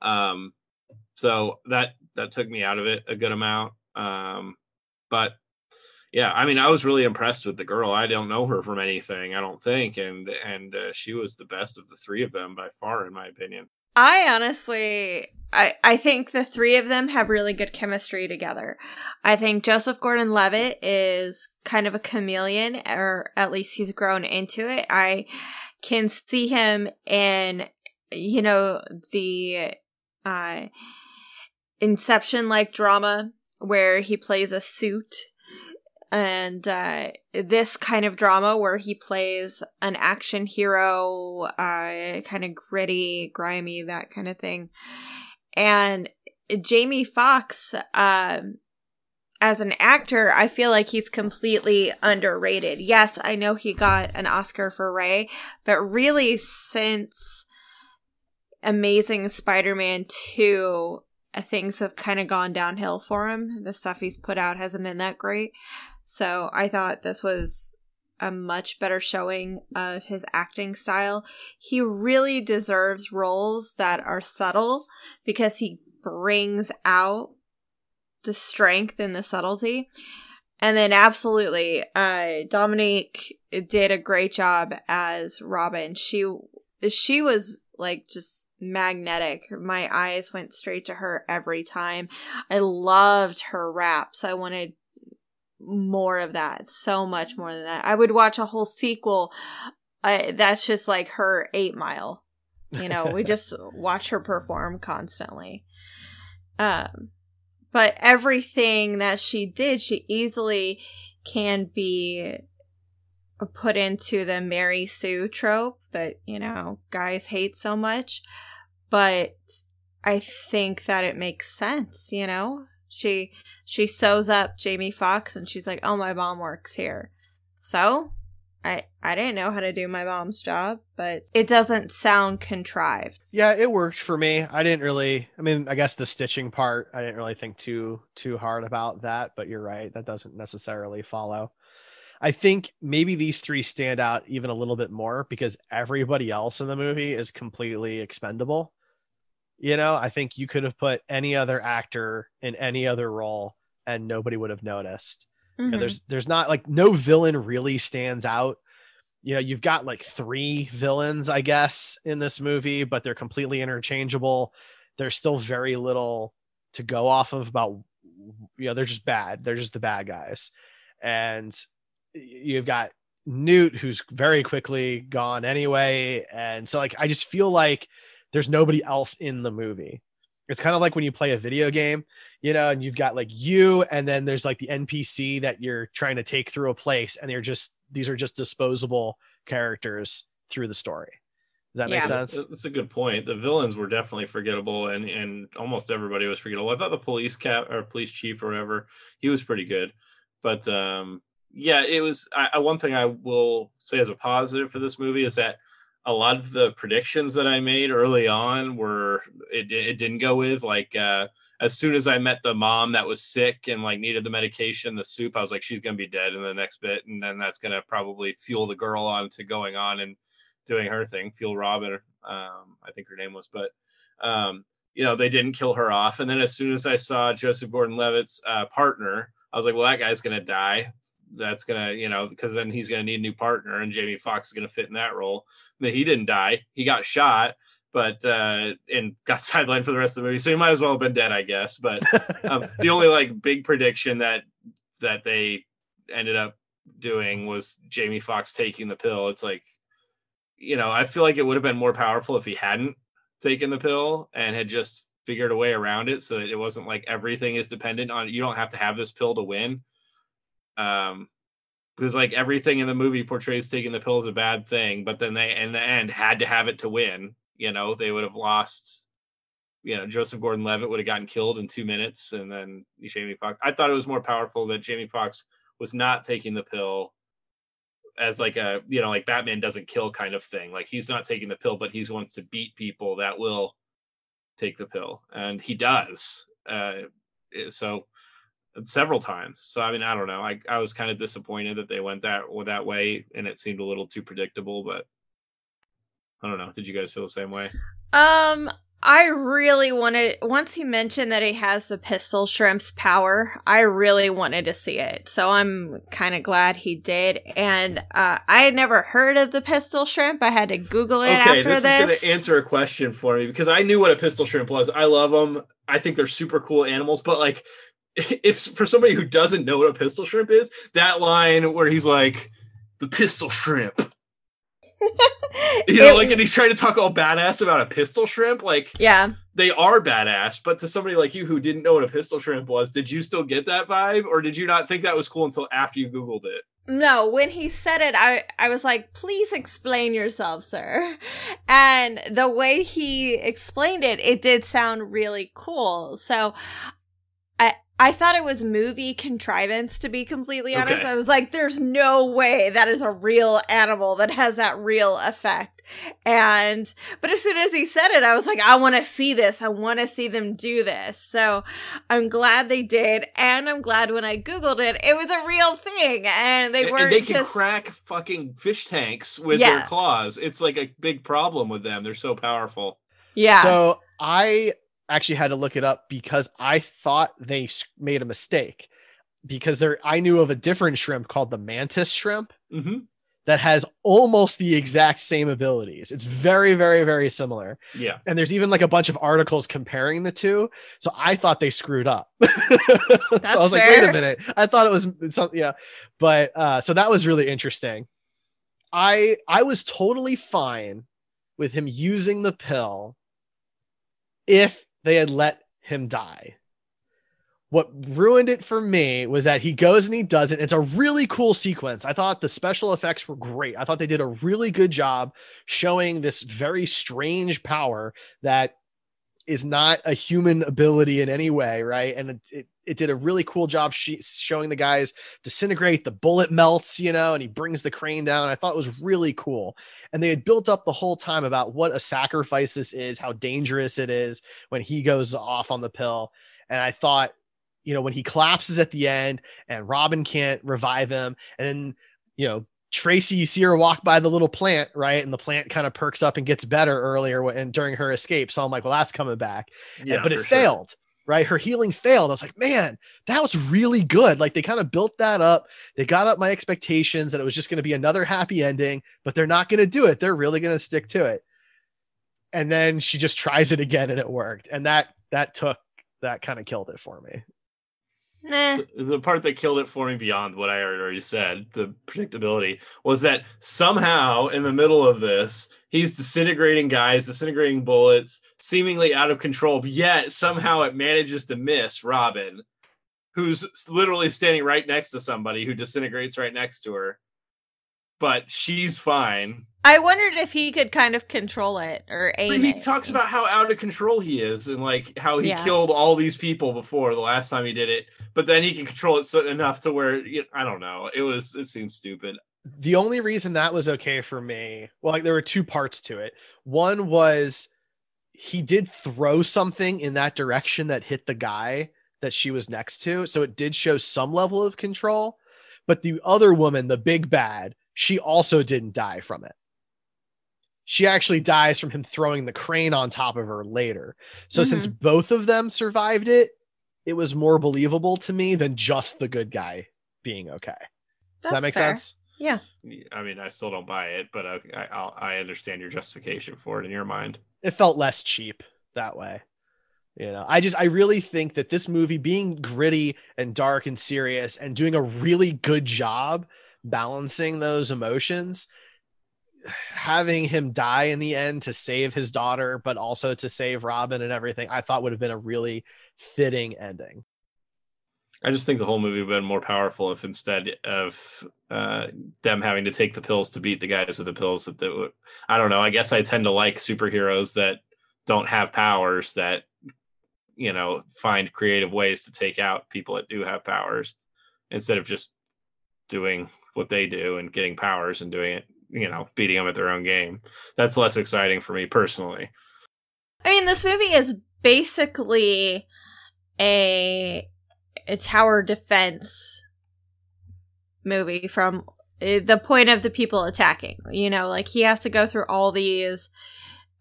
Um, so that that took me out of it a good amount. Um, but yeah, I mean, I was really impressed with the girl. I don't know her from anything, I don't think. And and uh, she was the best of the three of them by far, in my opinion. I honestly, I, I think the three of them have really good chemistry together. I think Joseph Gordon-Levitt is kind of a chameleon, or at least he's grown into it. I can see him in, you know, the uh, Inception-like drama where he plays a suit. And uh, this kind of drama where he plays an action hero, uh, kind of gritty, grimy, that kind of thing. And Jamie Foxx, um, as an actor, I feel like he's completely underrated. Yes, I know he got an Oscar for Ray, but really since Amazing Spider-Man two, things have kind of gone downhill for him. The stuff he's put out hasn't been that great. So I thought this was a much better showing of his acting style. He really deserves roles that are subtle because he brings out the strength and the subtlety. And then absolutely, uh, Dominique did a great job as Robin. She she was like just magnetic. My eyes went straight to her every time. I loved her raps. I wanted more of that. So much more than that. I would watch a whole sequel. Uh, that's just like her eight mile. You know, we just watch her perform constantly. Um. But everything that she did, she easily can be put into the Mary Sue trope that, you know, guys hate so much. But I think that it makes sense, you know? She she sews up Jamie Foxx and she's like, oh, my mom works here. So I I didn't know how to do my mom's job, but it doesn't sound contrived. Yeah, it worked for me. I didn't really, I mean, I guess the stitching part, I didn't really think too too hard about that, but you're right. That doesn't necessarily follow. I think maybe these three stand out even a little bit more because everybody else in the movie is completely expendable. You know, I think you could have put any other actor in any other role and nobody would have noticed. Mm-hmm. You know, there's there's not like no villain really stands out. You know, you've got like three villains, I guess, in this movie, but they're completely interchangeable. There's still very little to go off of about, you know, they're just bad. They're just the bad guys. And you've got Newt, who's very quickly gone anyway. And so like I just feel like there's nobody else in the movie. It's kind of like when you play a video game, you know, and you've got like you, and then there's like the N P C that you're trying to take through a place, and they're just, these are just disposable characters through the story. Does that yeah. make sense? That's a good point. The villains were definitely forgettable, and, and almost everybody was forgettable. I thought the police cap or police chief or whatever, he was pretty good, but um, yeah, it was I, one thing I will say as a positive for this movie is that a lot of the predictions that I made early on were, it, it didn't go with, like, uh, as soon as I met the mom that was sick and like needed the medication, the soup, I was like, she's going to be dead in the next bit. And then that's going to probably fuel the girl on to going on and doing her thing, fuel Robin. Um, I think her name was, but, um, you know, they didn't kill her off. And then as soon as I saw Joseph Gordon-Levitt's uh, partner, I was like, well, that guy's going to die. That's going to, you know, because then he's going to need a new partner, and Jamie Foxx is going to fit in that role. But he didn't die. He got shot, but, uh, and got sidelined for the rest of the movie. So he might as well have been dead, I guess. But um, the only like big prediction that, that they ended up doing was Jamie Foxx taking the pill. It's like, you know, I feel like it would have been more powerful if he hadn't taken the pill and had just figured a way around it. So that it wasn't like everything is dependent on, you don't have to have this pill to win. Um, because like everything in the movie portrays taking the pill as a bad thing, but then they in the end had to have it to win. You know, they would have lost. You know, Joseph Gordon-Levitt would have gotten killed in two minutes, and then Jamie Foxx. I thought it was more powerful that Jamie Foxx was not taking the pill as like a, you know, like Batman doesn't kill kind of thing. Like he's not taking the pill, but he wants to beat people that will take the pill, and he does. Uh, so. Several times. So I mean, I don't know. I, I was kind of disappointed that they went that or that way, and it seemed a little too predictable. But I don't know. Did you guys feel the same way? Um, I really wanted. Once he mentioned that he has the pistol shrimp's power, I really wanted to see it. So I'm kind of glad he did. And uh, I had never heard of the pistol shrimp. I had to Google it okay, after this. Okay, this is going to answer a question for me because I knew what a pistol shrimp was. I love them. I think they're super cool animals, but like. If for somebody who doesn't know what a pistol shrimp is, that line where he's like, the pistol shrimp, you know, it, like, and he's trying to talk all badass about a pistol shrimp. Like, yeah, they are badass. But to somebody like you who didn't know what a pistol shrimp was, did you still get that vibe, or did you not think that was cool until after you Googled it? No, when he said it, I, I was like, please explain yourself, sir. And the way he explained it, it did sound really cool. So I thought it was movie contrivance, to be completely honest. Okay. I was like, there's no way that is a real animal that has that real effect. And, but as soon as he said it, I was like, I want to see this. I want to see them do this. So I'm glad they did. And I'm glad when I Googled it, it was a real thing. And they weren't and they can just... crack fucking fish tanks with yeah. their claws. It's like a big problem with them. They're so powerful. Yeah. So I... actually had to look it up because I thought they made a mistake because there I knew of a different shrimp called the mantis shrimp mm-hmm. that has almost the exact same abilities. It's very, very, very similar. Yeah. And there's even like a bunch of articles comparing the two. So I thought they screwed up. That's so I was fair. Like, wait a minute. I thought it was something. Yeah. But uh, so that was really interesting. I, I was totally fine with him using the pill if they had let him die. What ruined it for me was that he goes and he does it. It's a really cool sequence. I thought the special effects were great. I thought they did a really good job showing this very strange power that is not a human ability in any way, right? And it, it, it did a really cool job she, showing the guys disintegrate, the bullet melts, you know, and he brings the crane down. I thought it was really cool. And they had built up the whole time about what a sacrifice this is, how dangerous it is when he goes off on the pill. And I thought, you know, when he collapses at the end and Robin can't revive him, and then, you know, Tracy, you see her walk by the little plant, right? And the plant kind of perks up and gets better earlier and during her escape. So I'm like, well, that's coming back. Yeah, and, but it sure. failed. Right. Her healing failed. I was like, man, that was really good. Like they kind of built that up. They got up my expectations that it was just going to be another happy ending, but they're not going to do it. They're really going to stick to it. And then she just tries it again and it worked. And that, that took, that kind of killed it for me. Nah. The part that killed it for me beyond what I already said, the predictability, was that somehow in the middle of this, he's disintegrating guys, disintegrating bullets, seemingly out of control, but yet somehow it manages to miss Robin, who's literally standing right next to somebody who disintegrates right next to her. But she's fine. I wondered if he could kind of control it or aim but he it. Talks about how out of control he is and like how he yeah. killed all these people before the last time he did it. But then he can control it so, enough to where, you know, I don't know. It was it seems stupid. The only reason that was okay for me, well, like there were two parts to it. One was he did throw something in that direction that hit the guy that she was next to. So it did show some level of control. But the other woman, the big bad, she also didn't die from it. She actually dies from him throwing the crane on top of her later. So mm-hmm. since both of them survived it, it was more believable to me than just the good guy being okay. That's Does that make fair. Sense? Yeah. I mean, I still don't buy it, but I, I, I understand your justification for it in your mind. It felt less cheap that way. You know, I just, I really think that this movie being gritty and dark and serious and doing a really good job balancing those emotions, having him die in the end to save his daughter, but also to save Robin and everything, I thought would have been a really fitting ending. I just think the whole movie would have been more powerful if instead of uh, them having to take the pills to beat the guys with the pills that they would, I don't know. I guess I tend to like superheroes that don't have powers that, you know, find creative ways to take out people that do have powers instead of just doing what they do and getting powers and doing it, you know, beating them at their own game. That's less exciting for me personally. I mean, this movie is basically a, a tower defense movie from the point of the people attacking, you know, like he has to go through all these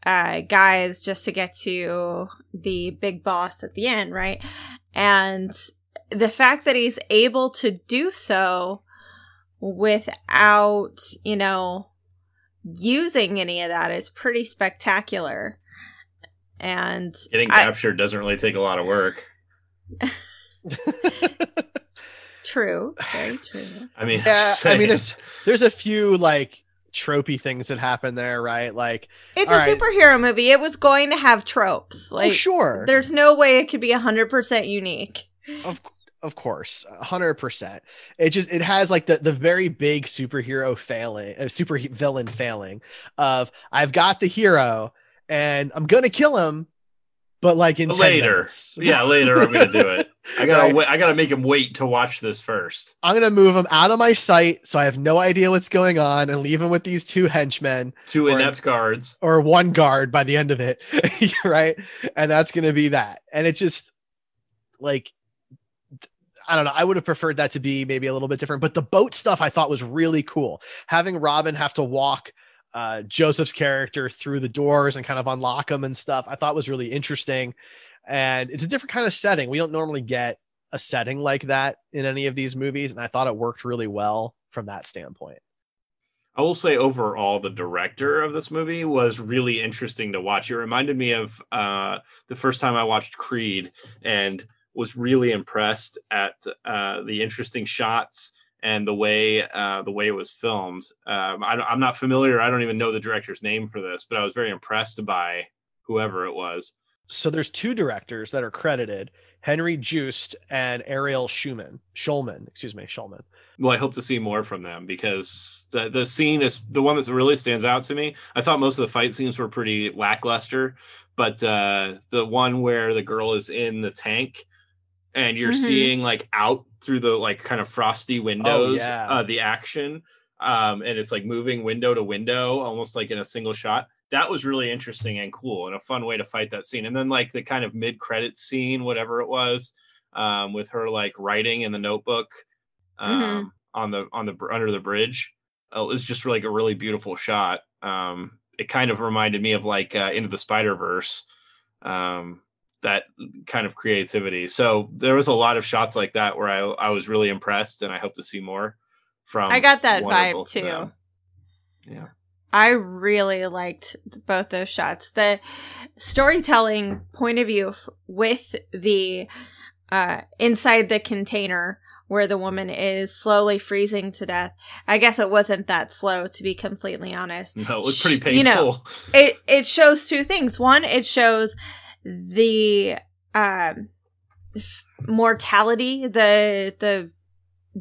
uh, guys just to get to the big boss at the end. Right. And the fact that he's able to do so without, you know, using any of that is pretty spectacular. And getting captured I, doesn't really take a lot of work. True. Very true. I mean, yeah, I mean, there's there's a few like tropey things that happen there, right? Like it's a right. superhero movie. It was going to have tropes. Like, oh, sure. There's no way it could be a hundred percent unique. Of course. Of course, one hundred percent. It just it has like the, the very big superhero failing, uh, super villain failing of I've got the hero and I'm going to kill him, but like in later. Yeah, later I'm going to do it. I got to right. I got to make him wait to watch this first. I'm going to move him out of my sight so I have no idea what's going on and leave him with these two henchmen, two or, inept guards, or one guard by the end of it, right? And that's going to be that. And it just like I don't know. I would have preferred that to be maybe a little bit different, but the boat stuff I thought was really cool. Having Robin have to walk uh, Joseph's character through the doors and kind of unlock them and stuff, I thought was really interesting. And it's a different kind of setting. We don't normally get a setting like that in any of these movies. And I thought it worked really well from that standpoint. I will say overall, the director of this movie was really interesting to watch. It reminded me of uh, the first time I watched Creed and was really impressed at uh, the interesting shots and the way uh, the way it was filmed. Um, I, I'm not familiar. I don't even know the director's name for this, but I was very impressed by whoever it was. So there's two directors that are credited, Henry Joost and Ariel Schulman, Schulman, excuse me, Schulman. Well, I hope to see more from them because the, the scene is the one that really stands out to me. I thought most of the fight scenes were pretty lackluster, but uh, the one where the girl is in the tank and you're mm-hmm. seeing like out through the like kind of frosty windows, oh, yeah. uh, the action. Um, and it's like moving window to window, almost like in a single shot. That was really interesting and cool and a fun way to fight that scene. And then like the kind of mid credit scene, whatever it was, um, with her like writing in the notebook um, mm-hmm. on the, on the, under the bridge. Uh, it was just like a really beautiful shot. Um, it kind of reminded me of like uh, Into the Spider-Verse, um, that kind of creativity. So there was a lot of shots like that where I, I was really impressed and I hope to see more from. I got that vibe too. Them. Yeah. I really liked both those shots. The storytelling point of view f- with the uh, inside the container where the woman is slowly freezing to death. I guess it wasn't that slow, to be completely honest. No, it was pretty painful. You know, it, it shows two things. One, it shows the um, f- mortality, the the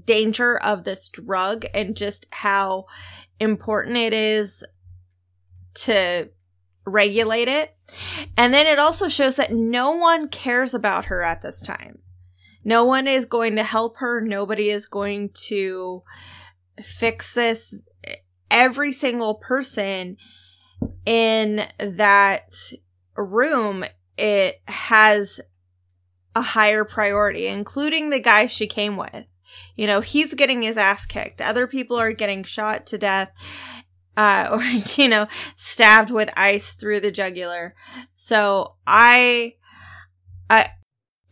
danger of this drug, and just how important it is to regulate it. And then it also shows that no one cares about her at this time. No one is going to help her. Nobody is going to fix this. Every single person in that room, it has a higher priority, including the guy she came with. You know, he's getting his ass kicked. Other people are getting shot to death uh, or, you know, stabbed with ice through the jugular. So I, I,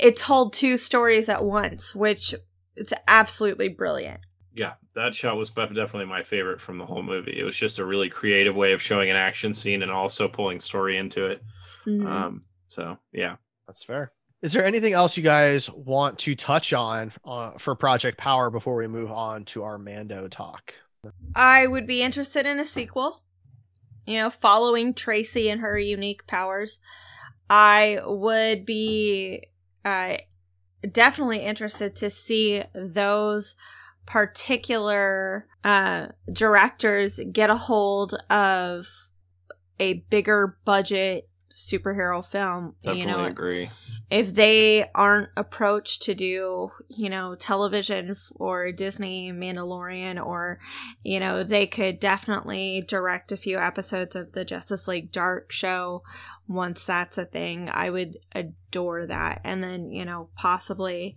it told two stories at once, which it's absolutely brilliant. Yeah, that shot was definitely my favorite from the whole movie. It was just a really creative way of showing an action scene and also pulling story into it. Mm-hmm. Um, so, yeah, that's fair. Is there anything else you guys want to touch on uh, for Project Power before we move on to our Mando talk? I would be interested in a sequel, you know, following Tracy and her unique powers. I would be uh, definitely interested to see those particular uh, directors get a hold of a bigger budget superhero film. Definitely, you know, agree. If they aren't approached to do, you know, television or Disney Mandalorian, or, you know, they could definitely direct a few episodes of the Justice League Dark show once that's a thing. I would adore that. And then, you know, possibly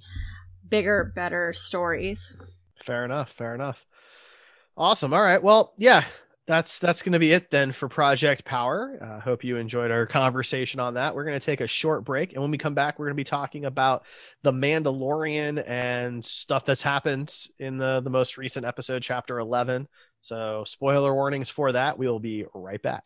bigger, better stories. Fair enough. Fair enough. Awesome. All right. Well, yeah. That's that's going to be it then for Project Power. I uh, hope you enjoyed our conversation on that. We're going to take a short break. And when we come back, we're going to be talking about The Mandalorian and stuff that's happened in the, the most recent episode, Chapter eleven. So spoiler warnings for that. We'll be right back.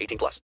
eighteen plus.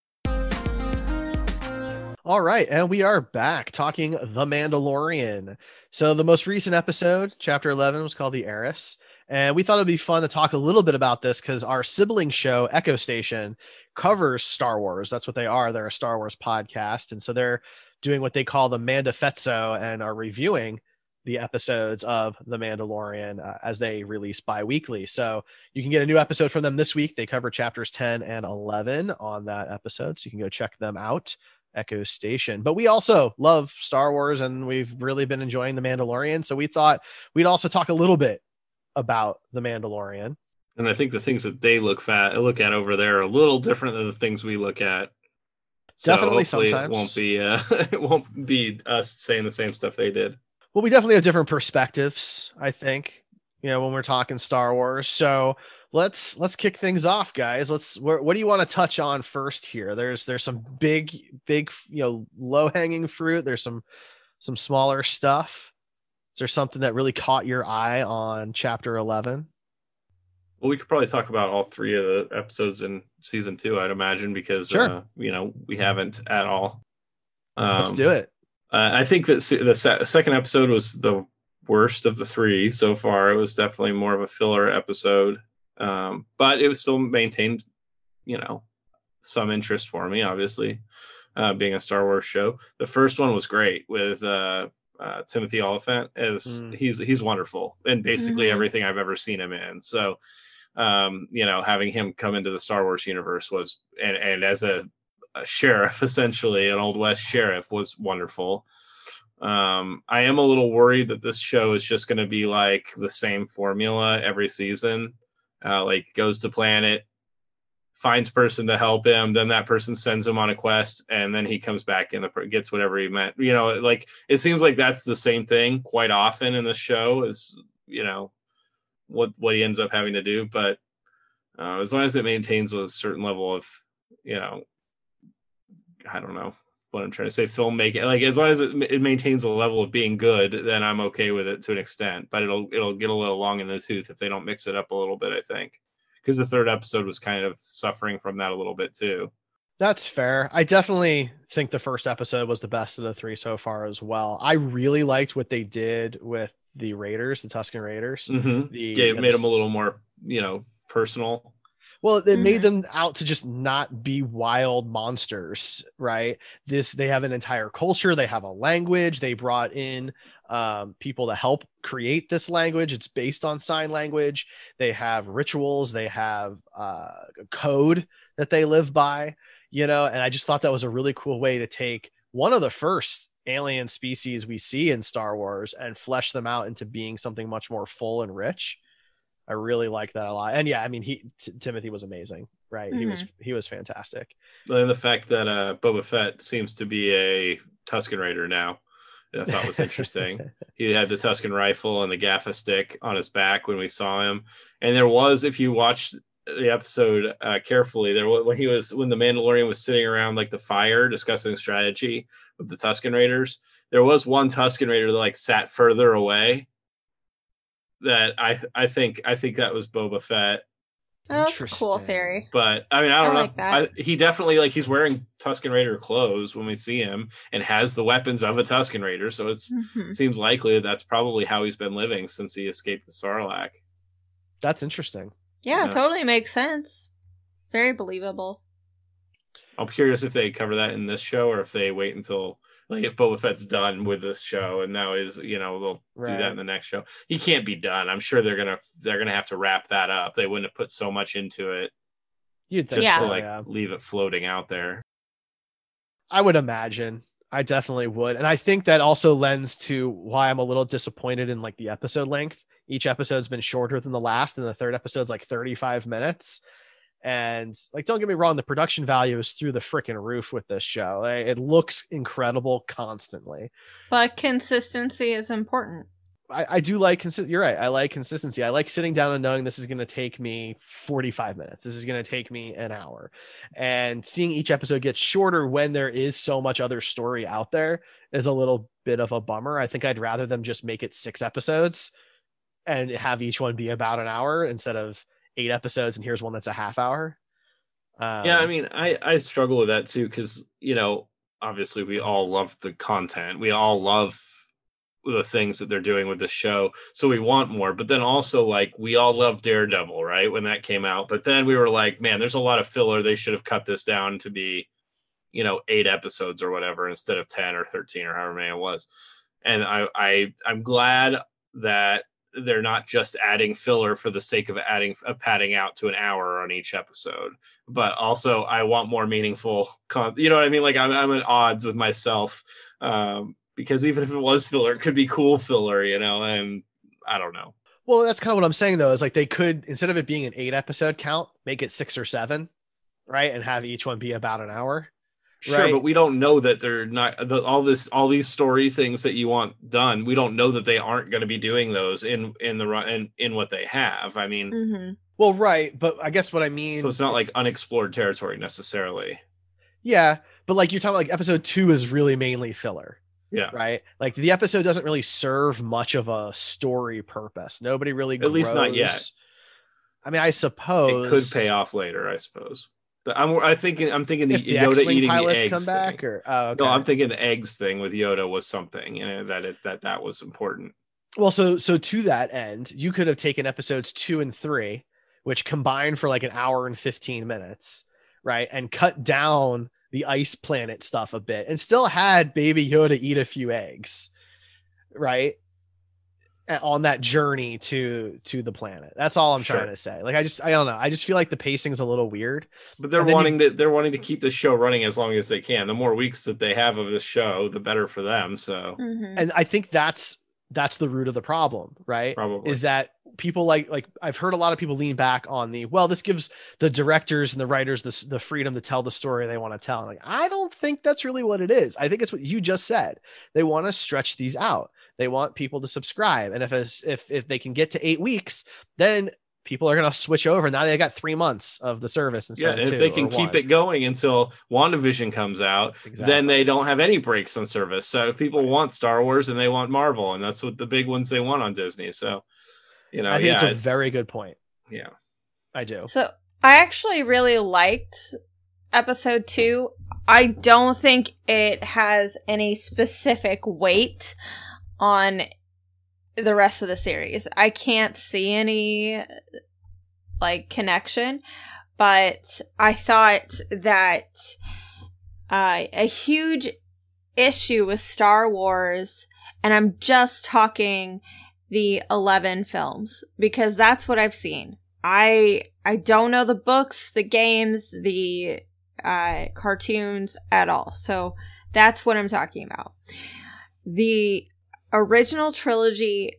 All right, and we are back talking The Mandalorian. So the most recent episode, Chapter eleven, was called The Heiress. And we thought it'd be fun to talk a little bit about this because our sibling show, Echo Station, covers Star Wars. That's what they are. They're a Star Wars podcast. And so they're doing what they call the Mandafetso and are reviewing the episodes of The Mandalorian uh, as they release bi-weekly. So you can get a new episode from them this week. They cover chapters ten and eleven on that episode. So you can go check them out. Echo Station. But we also love Star Wars and we've really been enjoying The Mandalorian. So we thought we'd also talk a little bit about The Mandalorian. And I think the things that they look at, look at over there are a little different than the things we look at. So definitely sometimes. It won't be, uh, it won't be us saying the same stuff they did. Well, we definitely have different perspectives, I think, you know, when we're talking Star Wars. So let's let's kick things off, guys. Let's wh- what do you want to touch on first here? There's there's some big big, you know, low hanging fruit. There's some some smaller stuff. Is there something that really caught your eye on Chapter eleven? Well, we could probably talk about all three of the episodes in season two, I'd imagine, because sure. uh, you know, we haven't at all. Um, let's do it. Uh, I think that se- the se- second episode was the worst of the three so far. It was definitely more of a filler episode. Um, but it was still maintained, you know, some interest for me, obviously, uh, being a Star Wars show. The first one was great with uh, uh, Timothy Oliphant. As mm. he's he's wonderful in basically mm-hmm. everything I've ever seen him in. So, um, you know, having him come into the Star Wars universe was and, and as a, a sheriff, essentially an Old West sheriff, was wonderful. Um, I am a little worried that this show is just going to be like the same formula every season. Uh, like goes to planet, finds person to help him, then that person sends him on a quest, and then he comes back and gets whatever he meant. You know, like it seems like that's the same thing quite often in the show is, you know, what what he ends up having to do. But uh, as long as it maintains a certain level of, you know, I don't know what I'm trying to say, filmmaking. Like as long as it, it maintains a level of being good, then I'm okay with it to an extent, but it'll it'll get a little long in the tooth if they don't mix it up a little bit, I think, because the third episode was kind of suffering from that a little bit too. That's fair. I definitely think the first episode was the best of the three so far as well. I really liked what they did with the Raiders, the Tuscan Raiders. Mm-hmm. The, yeah, it made the... them a little more, you know, personal. Well, it made them out to just not be wild monsters, right? This, they have an entire culture. They have a language. They brought in um, people to help create this language. It's based on sign language. They have rituals. They have uh, a code that they live by, you know? And I just thought that was a really cool way to take one of the first alien species we see in Star Wars and flesh them out into being something much more full and rich. I really like that a lot. And yeah, I mean, he T- Timothy was amazing, right? Mm-hmm. He was he was fantastic. And the fact that uh, Boba Fett seems to be a Tuscan Raider now, I thought was interesting. He had the Tuscan rifle and the gaffa stick on his back when we saw him. And there was, if you watched the episode uh, carefully, there was, when he was when the Mandalorian was sitting around like the fire discussing strategy with the Tuscan Raiders, there was one Tuscan Raider that like sat further away. That I I think I think that was Boba Fett. Oh, that's cool theory. But I mean, I don't I know. Like I, he definitely like he's wearing Tusken Raider clothes when we see him, and has the weapons of a Tusken Raider. So it mm-hmm. seems likely that that's probably how he's been living since he escaped the Sarlacc. That's interesting. Yeah, yeah, totally makes sense. Very believable. I'm curious if they cover that in this show, or if they wait until. Like if Boba Fett's done with this show and now is, you know, they'll right. do that in the next show. He can't be done. I'm sure they're going to, they're going to have to wrap that up. They wouldn't have put so much into it. You'd think just so, to like yeah. leave it floating out there. I would imagine. I definitely would. And I think that also lends to why I'm a little disappointed in like the episode length. Each episode's been shorter than the last and the third episode's like thirty-five minutes. And like, don't get me wrong, the production value is through the freaking roof with this show. It looks incredible constantly. But consistency is important. I, I do like, consi- you're right. I like consistency. I like sitting down and knowing this is going to take me forty-five minutes. This is going to take me an hour. And seeing each episode get shorter when there is so much other story out there is a little bit of a bummer. I think I'd rather them just make it six episodes and have each one be about an hour instead of eight episodes and here's one that's a half hour. Um, yeah, I mean, I, I struggle with that too because, you know, obviously we all love the content. We all love the things that they're doing with the show. So we want more. But then also, like, we all love Daredevil, right? When that came out. But then we were like, man, there's a lot of filler. They should have cut this down to be, you know, eight episodes or whatever instead of ten or thirteen or however many it was. And I, I, I'm glad that they're not just adding filler for the sake of adding a padding out to an hour on each episode, but also I want more meaningful con- you know what I mean? Like I'm, I'm at odds with myself um, because even if it was filler, it could be cool filler, you know? And I don't know. Well, that's kind of what I'm saying though, is like they could, instead of it being an eight episode count, make it six or seven. Right. And have each one be about an hour. Sure, right. But we don't know that they're not the, all this, all these story things that you want done. We don't know that they aren't going to be doing those in in the in, in what they have. I mean, mm-hmm. Well, right. But I guess what I mean. So it's not like unexplored territory necessarily. Yeah. But like you're talking about, like episode two is really mainly filler. Yeah. Right. Like the episode doesn't really serve much of a story purpose. Nobody really. At grows. Least not yet. I mean, I suppose it could pay off later, I suppose. I'm I thinking I'm thinking the, the Yoda eating the eggs come back thing. Or, oh, okay. No, I'm thinking the eggs thing with Yoda was something, you know, that it, that that was important. Well, so so to that end, you could have taken episodes two and three, which combined for like an hour and fifteen minutes, right, and cut down the ice planet stuff a bit, and still had Baby Yoda eat a few eggs, right, on that journey to to the planet. That's all I'm sure. trying to say. Like I just I don't know. I just feel like the pacing's a little weird. But they're wanting you... to they're wanting to keep the show running as long as they can. The more weeks that they have of this show, the better for them. So mm-hmm. And I think that's that's the root of the problem, right? Probably. Is that people like like I've heard a lot of people lean back on the well, this gives the directors and the writers the the freedom to tell the story they want to tell. And like I don't think that's really what it is. I think it's what you just said. They want to stretch these out. They want people to subscribe. And if if if they can get to eight weeks, then people are going to switch over. Now they got three months of the service. Instead yeah, of and if they can keep one. It going until WandaVision comes out, exactly. Then they don't have any breaks on service. So if people right. want Star Wars and they want Marvel, and that's what the big ones they want on Disney. So, you know, I think yeah, it's a it's, very good point. Yeah, I do. So I actually really liked episode two. I don't think it has any specific weight on the rest of the series. I can't see any like connection, but I thought that uh, a huge issue with Star Wars, and I'm just talking the eleven films because that's what I've seen. I I don't know the books, the games, the uh, cartoons at all. So that's what I'm talking about. The original trilogy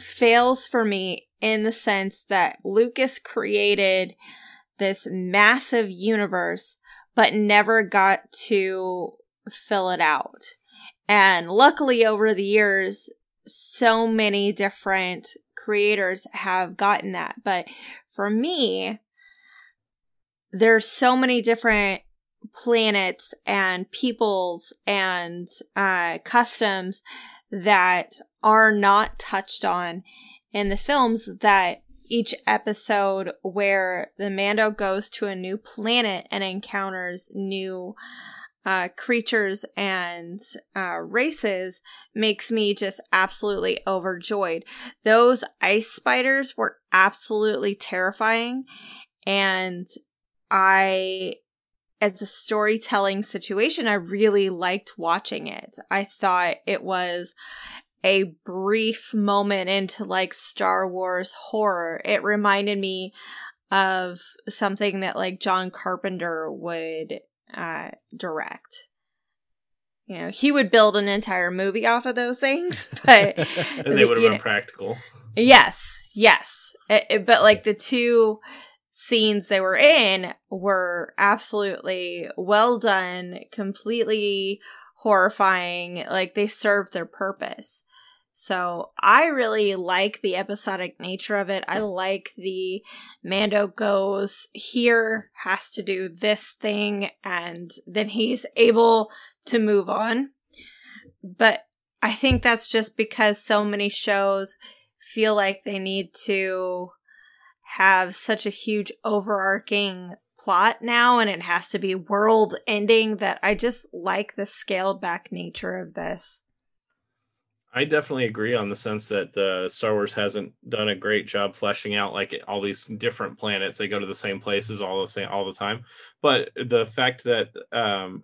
fails for me in the sense that Lucas created this massive universe, but never got to fill it out. And luckily over the years, so many different creators have gotten that. But for me, there's so many different planets and peoples and uh, customs that are not touched on in the films that each episode where the Mando goes to a new planet and encounters new uh, creatures and uh, races makes me just absolutely overjoyed. Those ice spiders were absolutely terrifying, and I... as a storytelling situation, I really liked watching it. I thought it was a brief moment into like Star Wars horror. It reminded me of something that like John Carpenter would uh, direct. You know, he would build an entire movie off of those things, but and they would have been know. practical. Yes, yes, it, it, but like the two scenes they were in were absolutely well done, completely horrifying, like they served their purpose. So I really like the episodic nature of it. I like the Mando goes here, has to do this thing, and then he's able to move on. But I think that's just because so many shows feel like they need to have such a huge overarching plot now, and it has to be world ending, that I just like the scaled back nature of this. I definitely agree on the sense that uh, Star Wars hasn't done a great job fleshing out like all these different planets. They go to the same places all the same all the time. But the fact that um,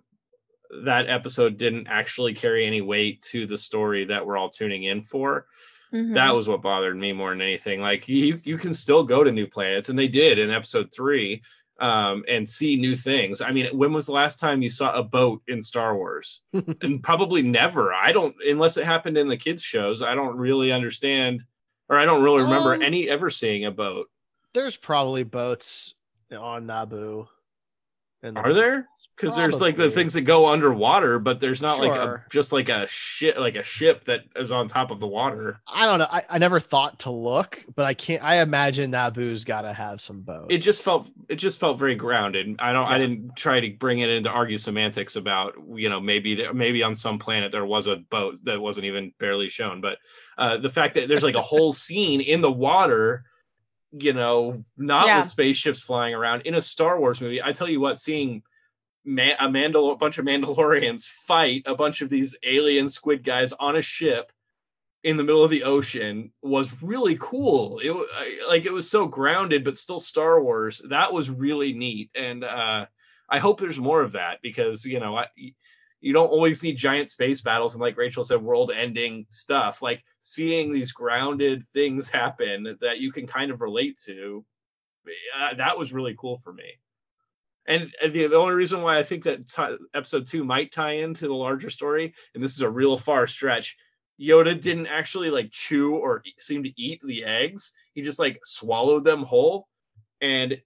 that episode didn't actually carry any weight to the story that we're all tuning in for, mm-hmm. that was what bothered me more than anything. Like you, you can still go to new planets, and they did in episode three, um, and see new things. I mean, when was the last time you saw a boat in Star Wars? And probably never. I don't, unless it happened in the kids' shows. I don't really understand, or I don't really remember um, any ever seeing a boat. There's probably boats on Naboo. And are there? Because there's like the things that go underwater, but there's not sure. like a, just like a ship, like a ship that is on top of the water. I don't know. I, I never thought to look, but I can't. I imagine Naboo's got to have some boats. It just felt it just felt very grounded. I don't. Yeah. I didn't try to bring it into argue semantics about, you know, maybe there, maybe on some planet there was a boat that wasn't even barely shown, but uh, the fact that there's like a whole scene in the water. You know, not yeah. with spaceships flying around in a Star Wars movie. I tell you what, seeing man- a, Mandal- a bunch of Mandalorians fight a bunch of these alien squid guys on a ship in the middle of the ocean was really cool. It I, like it was so grounded, but still Star Wars. That was really neat, and uh, I hope there's more of that, because you know I. You don't always need giant space battles. And like Rachel said, world ending stuff, like seeing these grounded things happen that you can kind of relate to. Uh, that was really cool for me. And the, the only reason why I think that t- episode two might tie into the larger story, and this is a real far stretch, Yoda didn't actually like chew or e- seem to eat the eggs. He just like swallowed them whole. And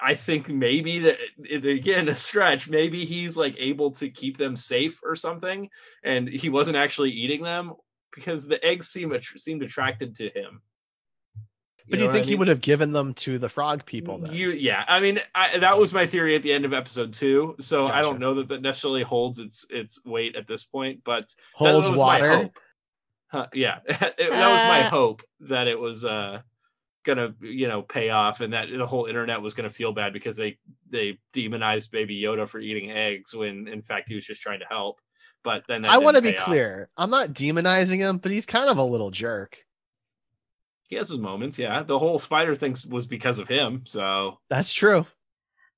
I think maybe that, again, a stretch, maybe he's like able to keep them safe or something, and he wasn't actually eating them because the eggs seem seemed attracted to him. You but do you think I mean? he would have given them to the frog people then? You, yeah, I mean, I, that was my theory at the end of episode two, so gotcha. I don't know that that necessarily holds its its weight at this point, but holds that was water. My hope. Huh, yeah, it, that was my hope that it was. Uh, gonna you know pay off, and that the whole internet was gonna feel bad because they they demonized baby Yoda for eating eggs when in fact he was just trying to help. But then I want to be clear, I'm not demonizing him, but he's kind of a little jerk. He has his moments. Yeah, the whole spider thing was because of him, so that's true.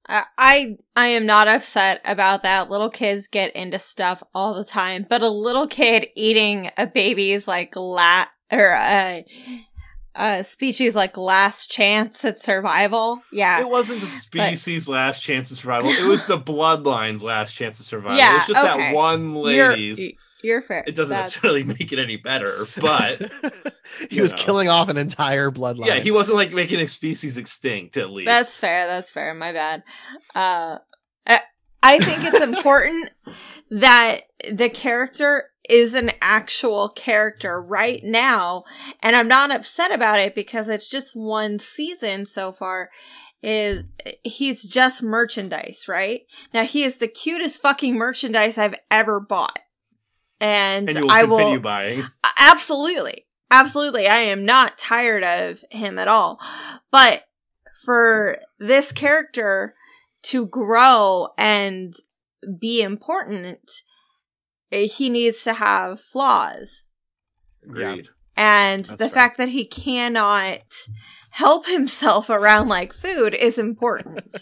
I I am not upset about that. Little kids get into stuff all the time, but a little kid eating a baby's like lat or a Uh, species like last chance at survival. Yeah, it wasn't the species but... last chance at survival. It was the bloodline's last chance at survival. Yeah, it's just okay. That one lady's. You're, you're fair. It doesn't That's... necessarily make it any better, but he was know. killing off an entire bloodline. Yeah, he wasn't like making a species extinct. At least that's fair. That's fair. My bad. Uh, I, I think it's important that the character is an actual character right now, and I'm not upset about it because it's just one season so far. Is he's just merchandise right now. He is the cutest fucking merchandise I've ever bought, and, and I will continue buying. Absolutely, absolutely. I am not tired of him at all, but for this character to grow and be important, he needs to have flaws. Agreed. And That's the fair. fact that he cannot help himself around like food is important.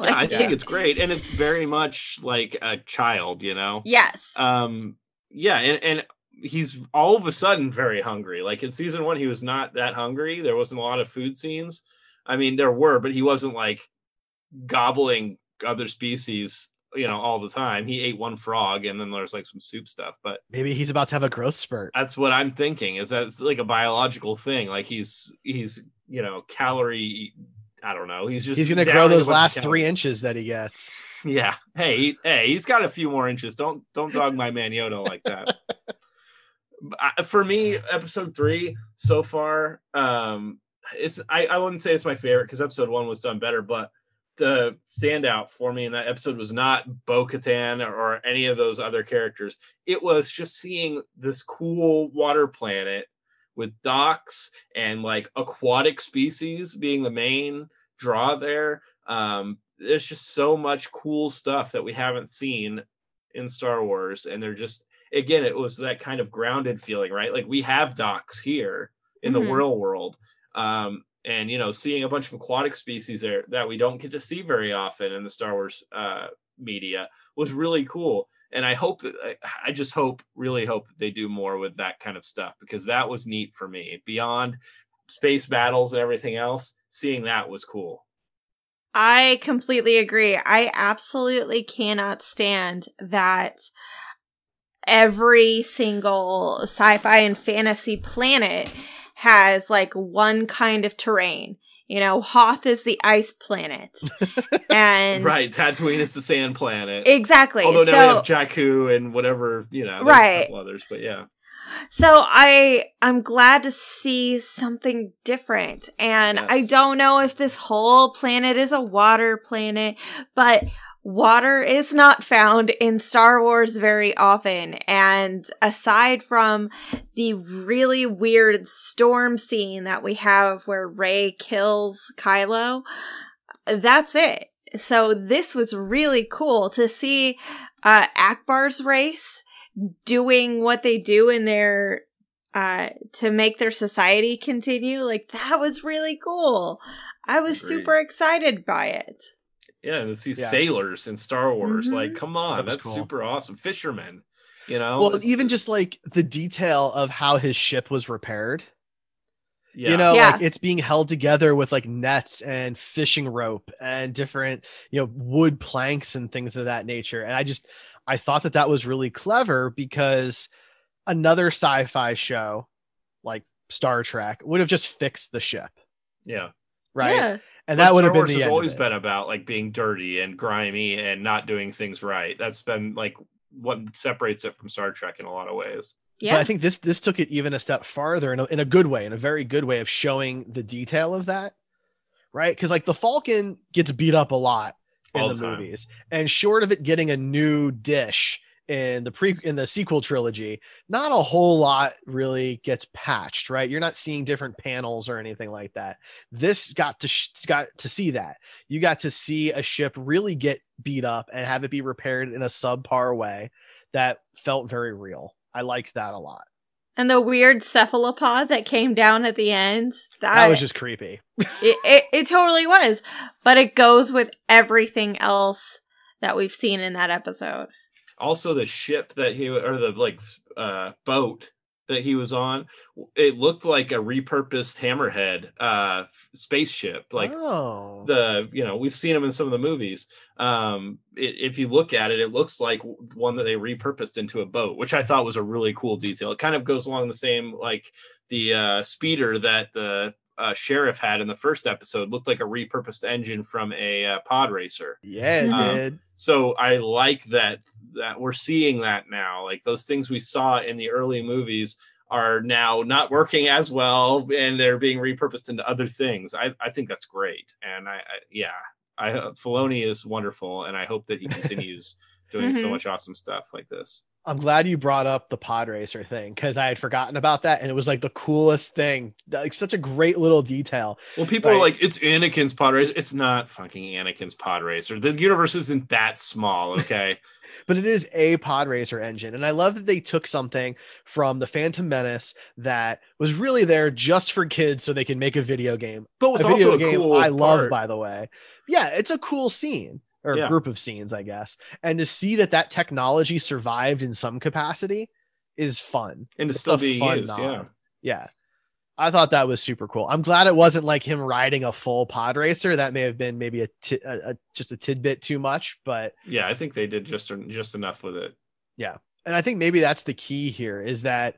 Like, yeah, I think yeah. it's great. And it's very much like a child, you know? Yes. Um. Yeah. And, and he's all of a sudden very hungry. Like in season one, he was not that hungry. There wasn't a lot of food scenes. I mean, there were, but he wasn't like gobbling other species, you know, all the time. He ate one frog, and then there's like some soup stuff. But maybe he's about to have a growth spurt. That's what I'm thinking, is that it's like a biological thing. Like he's he's you know calorie. I don't know. He's just he's gonna grow those last three inches that he gets. Yeah. Hey, he, hey, he's got a few more inches. Don't don't dog my man Yoda like that. For me, episode three so far, um, it's I I wouldn't say it's my favorite because episode one was done better, but the standout for me in that episode was not Bo-Katan or any of those other characters. It was just seeing this cool water planet with docks and like aquatic species being the main draw there. Um, there's just so much cool stuff that we haven't seen in Star Wars. And they're just, again, it was that kind of grounded feeling, right? Like we have docks here in mm-hmm. the real world. Um, and, you know, seeing a bunch of aquatic species there that we don't get to see very often in the Star Wars uh, media was really cool. And I hope that I just hope, really hope that they do more with that kind of stuff, because that was neat for me. Beyond space battles and everything else, seeing that was cool. I completely agree. I absolutely cannot stand that every single sci-fi and fantasy planet has like one kind of terrain. You know, Hoth is the ice planet. And right, Tatooine is the sand planet. Exactly. Although now we so, have Jakku and whatever, you know, right. a couple others, but yeah. So I, I'm glad to see something different. And yes. I don't know if this whole planet is a water planet, but water is not found in Star Wars very often. And aside from the really weird storm scene that we have where Ray kills Kylo, that's it. So this was really cool to see uh, Akbar's race doing what they do in their uh, to make their society continue. Like, that was really cool. I was Agreed. super excited by it. Yeah, and to see yeah. sailors in Star Wars. Mm-hmm. Like, come on, that that's cool. super awesome. Fishermen, you know? Well, it's... even just, like, the detail of how his ship was repaired. Yeah. You know, yeah. like, it's being held together with, like, nets and fishing rope and different, you know, wood planks and things of that nature. And I just, I thought that that was really clever, because another sci-fi show, like Star Trek, would have just fixed the ship. Yeah. Right? Yeah. And that would have been the end. Star Wars has always been about like being dirty and grimy and not doing things right. That's been like what separates it from Star Trek in a lot of ways. Yeah, but I think this this took it even a step farther in a, in a good way, in a very good way of showing the detail of that, right? Because like the Falcon gets beat up a lot in the movies, and short of it getting a new dish in the pre in the sequel trilogy, not a whole lot really gets patched, right? You're not seeing different panels or anything like that. This got to sh- got to see that. You got to see a ship really get beat up and have it be repaired in a subpar way that felt very real. I liked that a lot. And the weird cephalopod that came down at the end. That, that was just creepy. it, it it totally was. But it goes with everything else that we've seen in that episode. Also, the ship that he, or the like uh, boat that he was on, it looked like a repurposed Hammerhead uh, spaceship. Like oh. the, you know, we've seen them in some of the movies. Um, it, if you look at it, it looks like one that they repurposed into a boat, which I thought was a really cool detail. It kind of goes along the same, like the uh, speeder that the uh, sheriff had in the first episode looked like a repurposed engine from a uh, pod racer. Yeah, it um, did. So I like that that we're seeing that now. Like those things we saw in the early movies are now not working as well, and they're being repurposed into other things. I, I think that's great. And I, I yeah, I Filoni is wonderful, and I hope that he continues doing mm-hmm. so much awesome stuff like this. I'm glad you brought up the pod racer thing, because I had forgotten about that, and it was like the coolest thing, like such a great little detail. Well, people right? are like, it's Anakin's pod racer. It's not fucking Anakin's pod racer. The universe isn't that small, okay? But it is a pod racer engine, and I love that they took something from the Phantom Menace that was really there just for kids, so they can make a video game. But was a also a game cool I part. love, by the way. Yeah, it's a cool scene. Or yeah. group of scenes, I guess. And to see that that technology survived in some capacity is fun. And to it's still be used, nod. yeah. Yeah. I thought that was super cool. I'm glad it wasn't like him riding a full pod racer. That may have been maybe a, t- a, a just a tidbit too much, but yeah, I think they did just just enough with it. Yeah. And I think maybe that's the key here, is that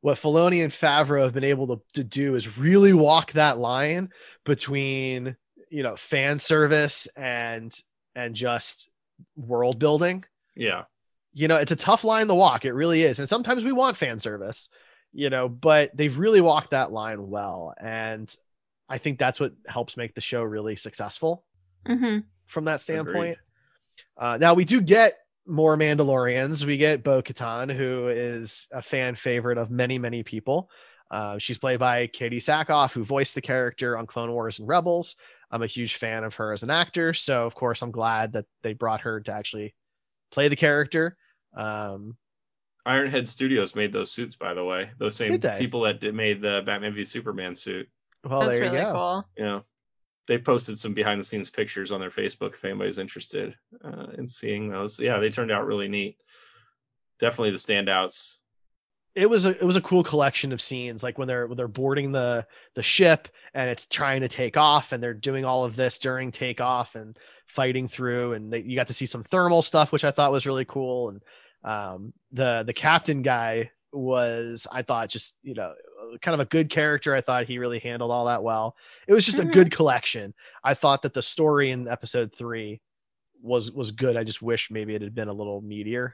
what Filoni and Favreau have been able to, to do is really walk that line between, you know, fan service and and just world building. Yeah. You know, it's a tough line to walk. It really is. And sometimes we want fan service, you know, but they've really walked that line well. And I think that's what helps make the show really successful mm-hmm. from that standpoint. Uh, now we do get more Mandalorians. We get Bo-Katan, who is a fan favorite of many, many people. Uh, she's played by Katie Sackhoff, who voiced the character on Clone Wars and Rebels. I'm a huge fan of her as an actor. So of course I'm glad that they brought her to actually play the character. Um, Ironhead Studios made those suits, by the way, those same people that did, made the Batman v Superman suit. Well, that's there you really go. Cool. Yeah. You know, they've posted some behind the scenes pictures on their Facebook if anybody's interested uh, in seeing those. Yeah. They turned out really neat. Definitely the standouts. It was a, it was a cool collection of scenes, like when they're when they're boarding the the ship and it's trying to take off, and they're doing all of this during takeoff and fighting through, and they, you got to see some thermal stuff, which I thought was really cool. And um, the the captain guy was, I thought, just, you know, kind of a good character. I thought he really handled all that well. It was just a good collection. I thought that the story in episode three was was good. I just wish maybe it had been a little meatier.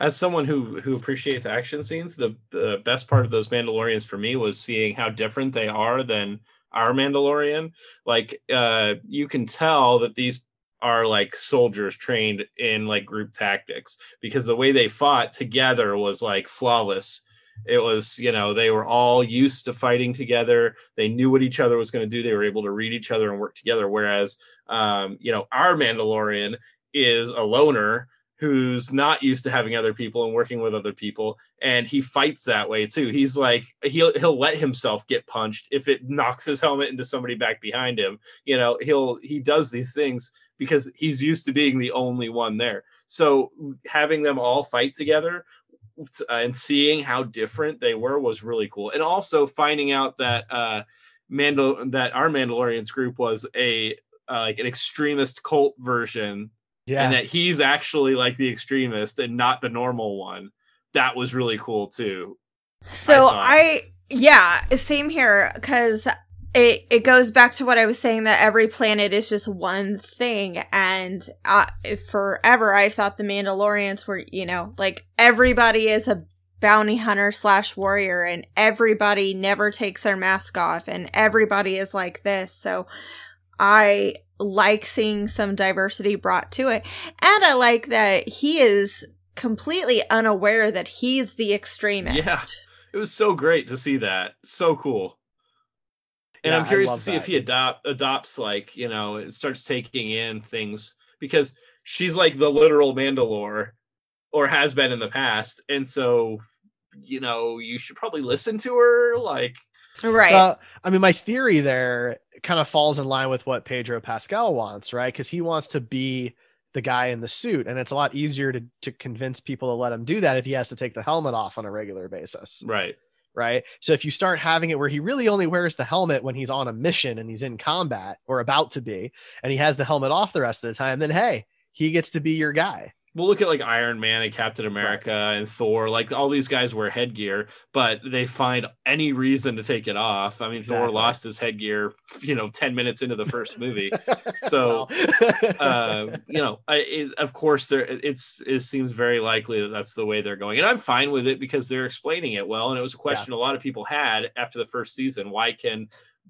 As someone who, who appreciates action scenes, the, the best part of those Mandalorians for me was seeing how different they are than our Mandalorian. Like, uh, you can tell that these are like soldiers trained in like group tactics, because the way they fought together was like flawless. It was, you know, they were all used to fighting together. They knew what each other was going to do. They were able to read each other and work together. Whereas, um, you know, our Mandalorian is a loner who's not used to having other people and working with other people. And he fights that way too. He's like, he'll, he'll let himself get punched. If it knocks his helmet into somebody back behind him, you know, he'll, he does these things because he's used to being the only one there. So having them all fight together and seeing how different they were was really cool. And also finding out that, uh, Mandal- that our Mandalorians group was a, uh, like an extremist cult version. Yeah. And that he's actually like the extremist and not the normal one. That was really cool too. So I, I yeah, same here, because it, it goes back to what I was saying, that every planet is just one thing. And I, forever I thought the Mandalorians were, you know, like everybody is a bounty hunter slash warrior, and everybody never takes their mask off, and everybody is like this. So I like seeing some diversity brought to it. And I like that he is completely unaware that he's the extremist. Yeah, it was so great to see that. So cool. And yeah, I'm curious to see that. If he adopt, adopts, like, you know, and starts taking in things, because she's like the literal Mandalore, or has been in the past. And so, you know, you should probably listen to her. Like, right. So, I mean, my theory there kind of falls in line with what Pedro Pascal wants, right? Because he wants to be the guy in the suit, and it's a lot easier to to convince people to let him do that if he has to take the helmet off on a regular basis. Right. Right. So if you start having it where he really only wears the helmet when he's on a mission and he's in combat or about to be, and he has the helmet off the rest of the time, then hey, he gets to be your guy. We'll look at like Iron Man and Captain America and Thor, like all these guys wear headgear, but they find any reason to take it off. I mean, exactly. Thor lost his headgear, you know, ten minutes into the first movie. So, uh, you know, I, it, of course there it's, it seems very likely that that's the way they're going. And I'm fine with it because they're explaining it well. And it was a question yeah. a lot of people had after the first season. Why can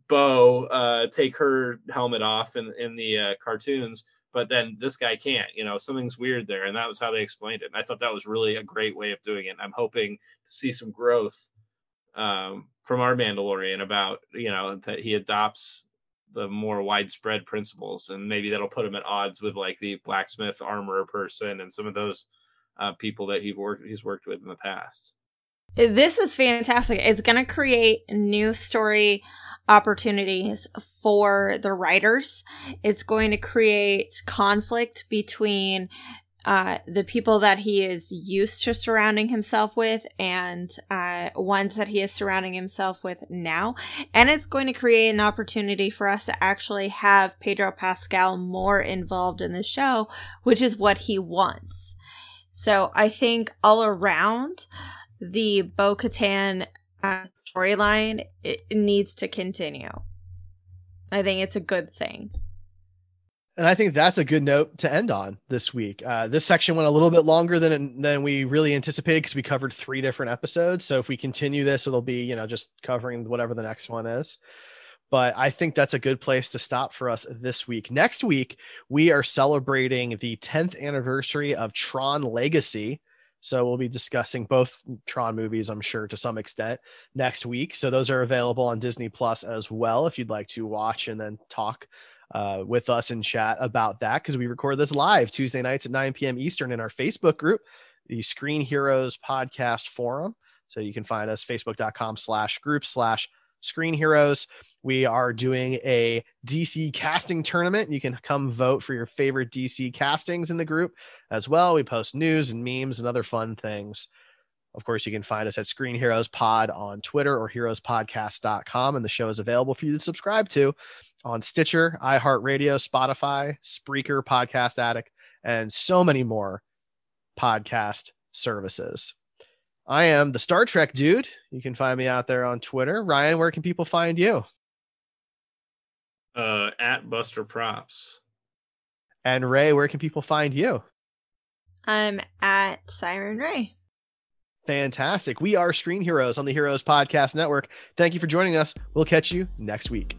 Bo uh, take her helmet off in, in the uh, cartoons, but then this guy can't? You know, something's weird there. And that was how they explained it. And I thought that was really a great way of doing it. And I'm hoping to see some growth um, from our Mandalorian about, you know, that he adopts the more widespread principles, and maybe that'll put him at odds with like the blacksmith armorer person and some of those uh, people that he worked, he's worked with in the past. This is fantastic. It's going to create new story opportunities for the writers. It's going to create conflict between uh, the people that he is used to surrounding himself with and uh, ones that he is surrounding himself with now. And it's going to create an opportunity for us to actually have Pedro Pascal more involved in the show, which is what he wants. So I think all around, the Bo-Katan uh, storyline it needs to continue. I think it's a good thing. And I think that's a good note to end on this week. Uh, this section went a little bit longer than than we really anticipated because we covered three different episodes. So if we continue this, it'll be, you know, just covering whatever the next one is. But I think that's a good place to stop for us this week. Next week, we are celebrating the tenth anniversary of Tron Legacy. So we'll be discussing both Tron movies, I'm sure, to some extent next week. So those are available on Disney Plus as well, if you'd like to watch and then talk uh, with us in chat about that, because we record this live Tuesday nights at nine p.m. Eastern in our Facebook group, the Screen Heroes Podcast Forum. So you can find us facebook.com slash group slash Screen Heroes. We are doing a D C casting tournament. You can come vote for your favorite D C castings in the group as well. We post news and memes and other fun things. Of course, you can find us at Screen Heroes Pod on Twitter or heroes podcast dot com. And the show is available for you to subscribe to on Stitcher, iHeartRadio, Spotify, Spreaker, Podcast Addict, and so many more podcast services. I am the Star Trek dude. You can find me out there on Twitter. Ryan, where can people find you? Uh, at Buster Props. And Ray, where can people find you? I'm at Siren Ray. Fantastic. We are Screen Heroes on the Heroes Podcast Network. Thank you for joining us. We'll catch you next week.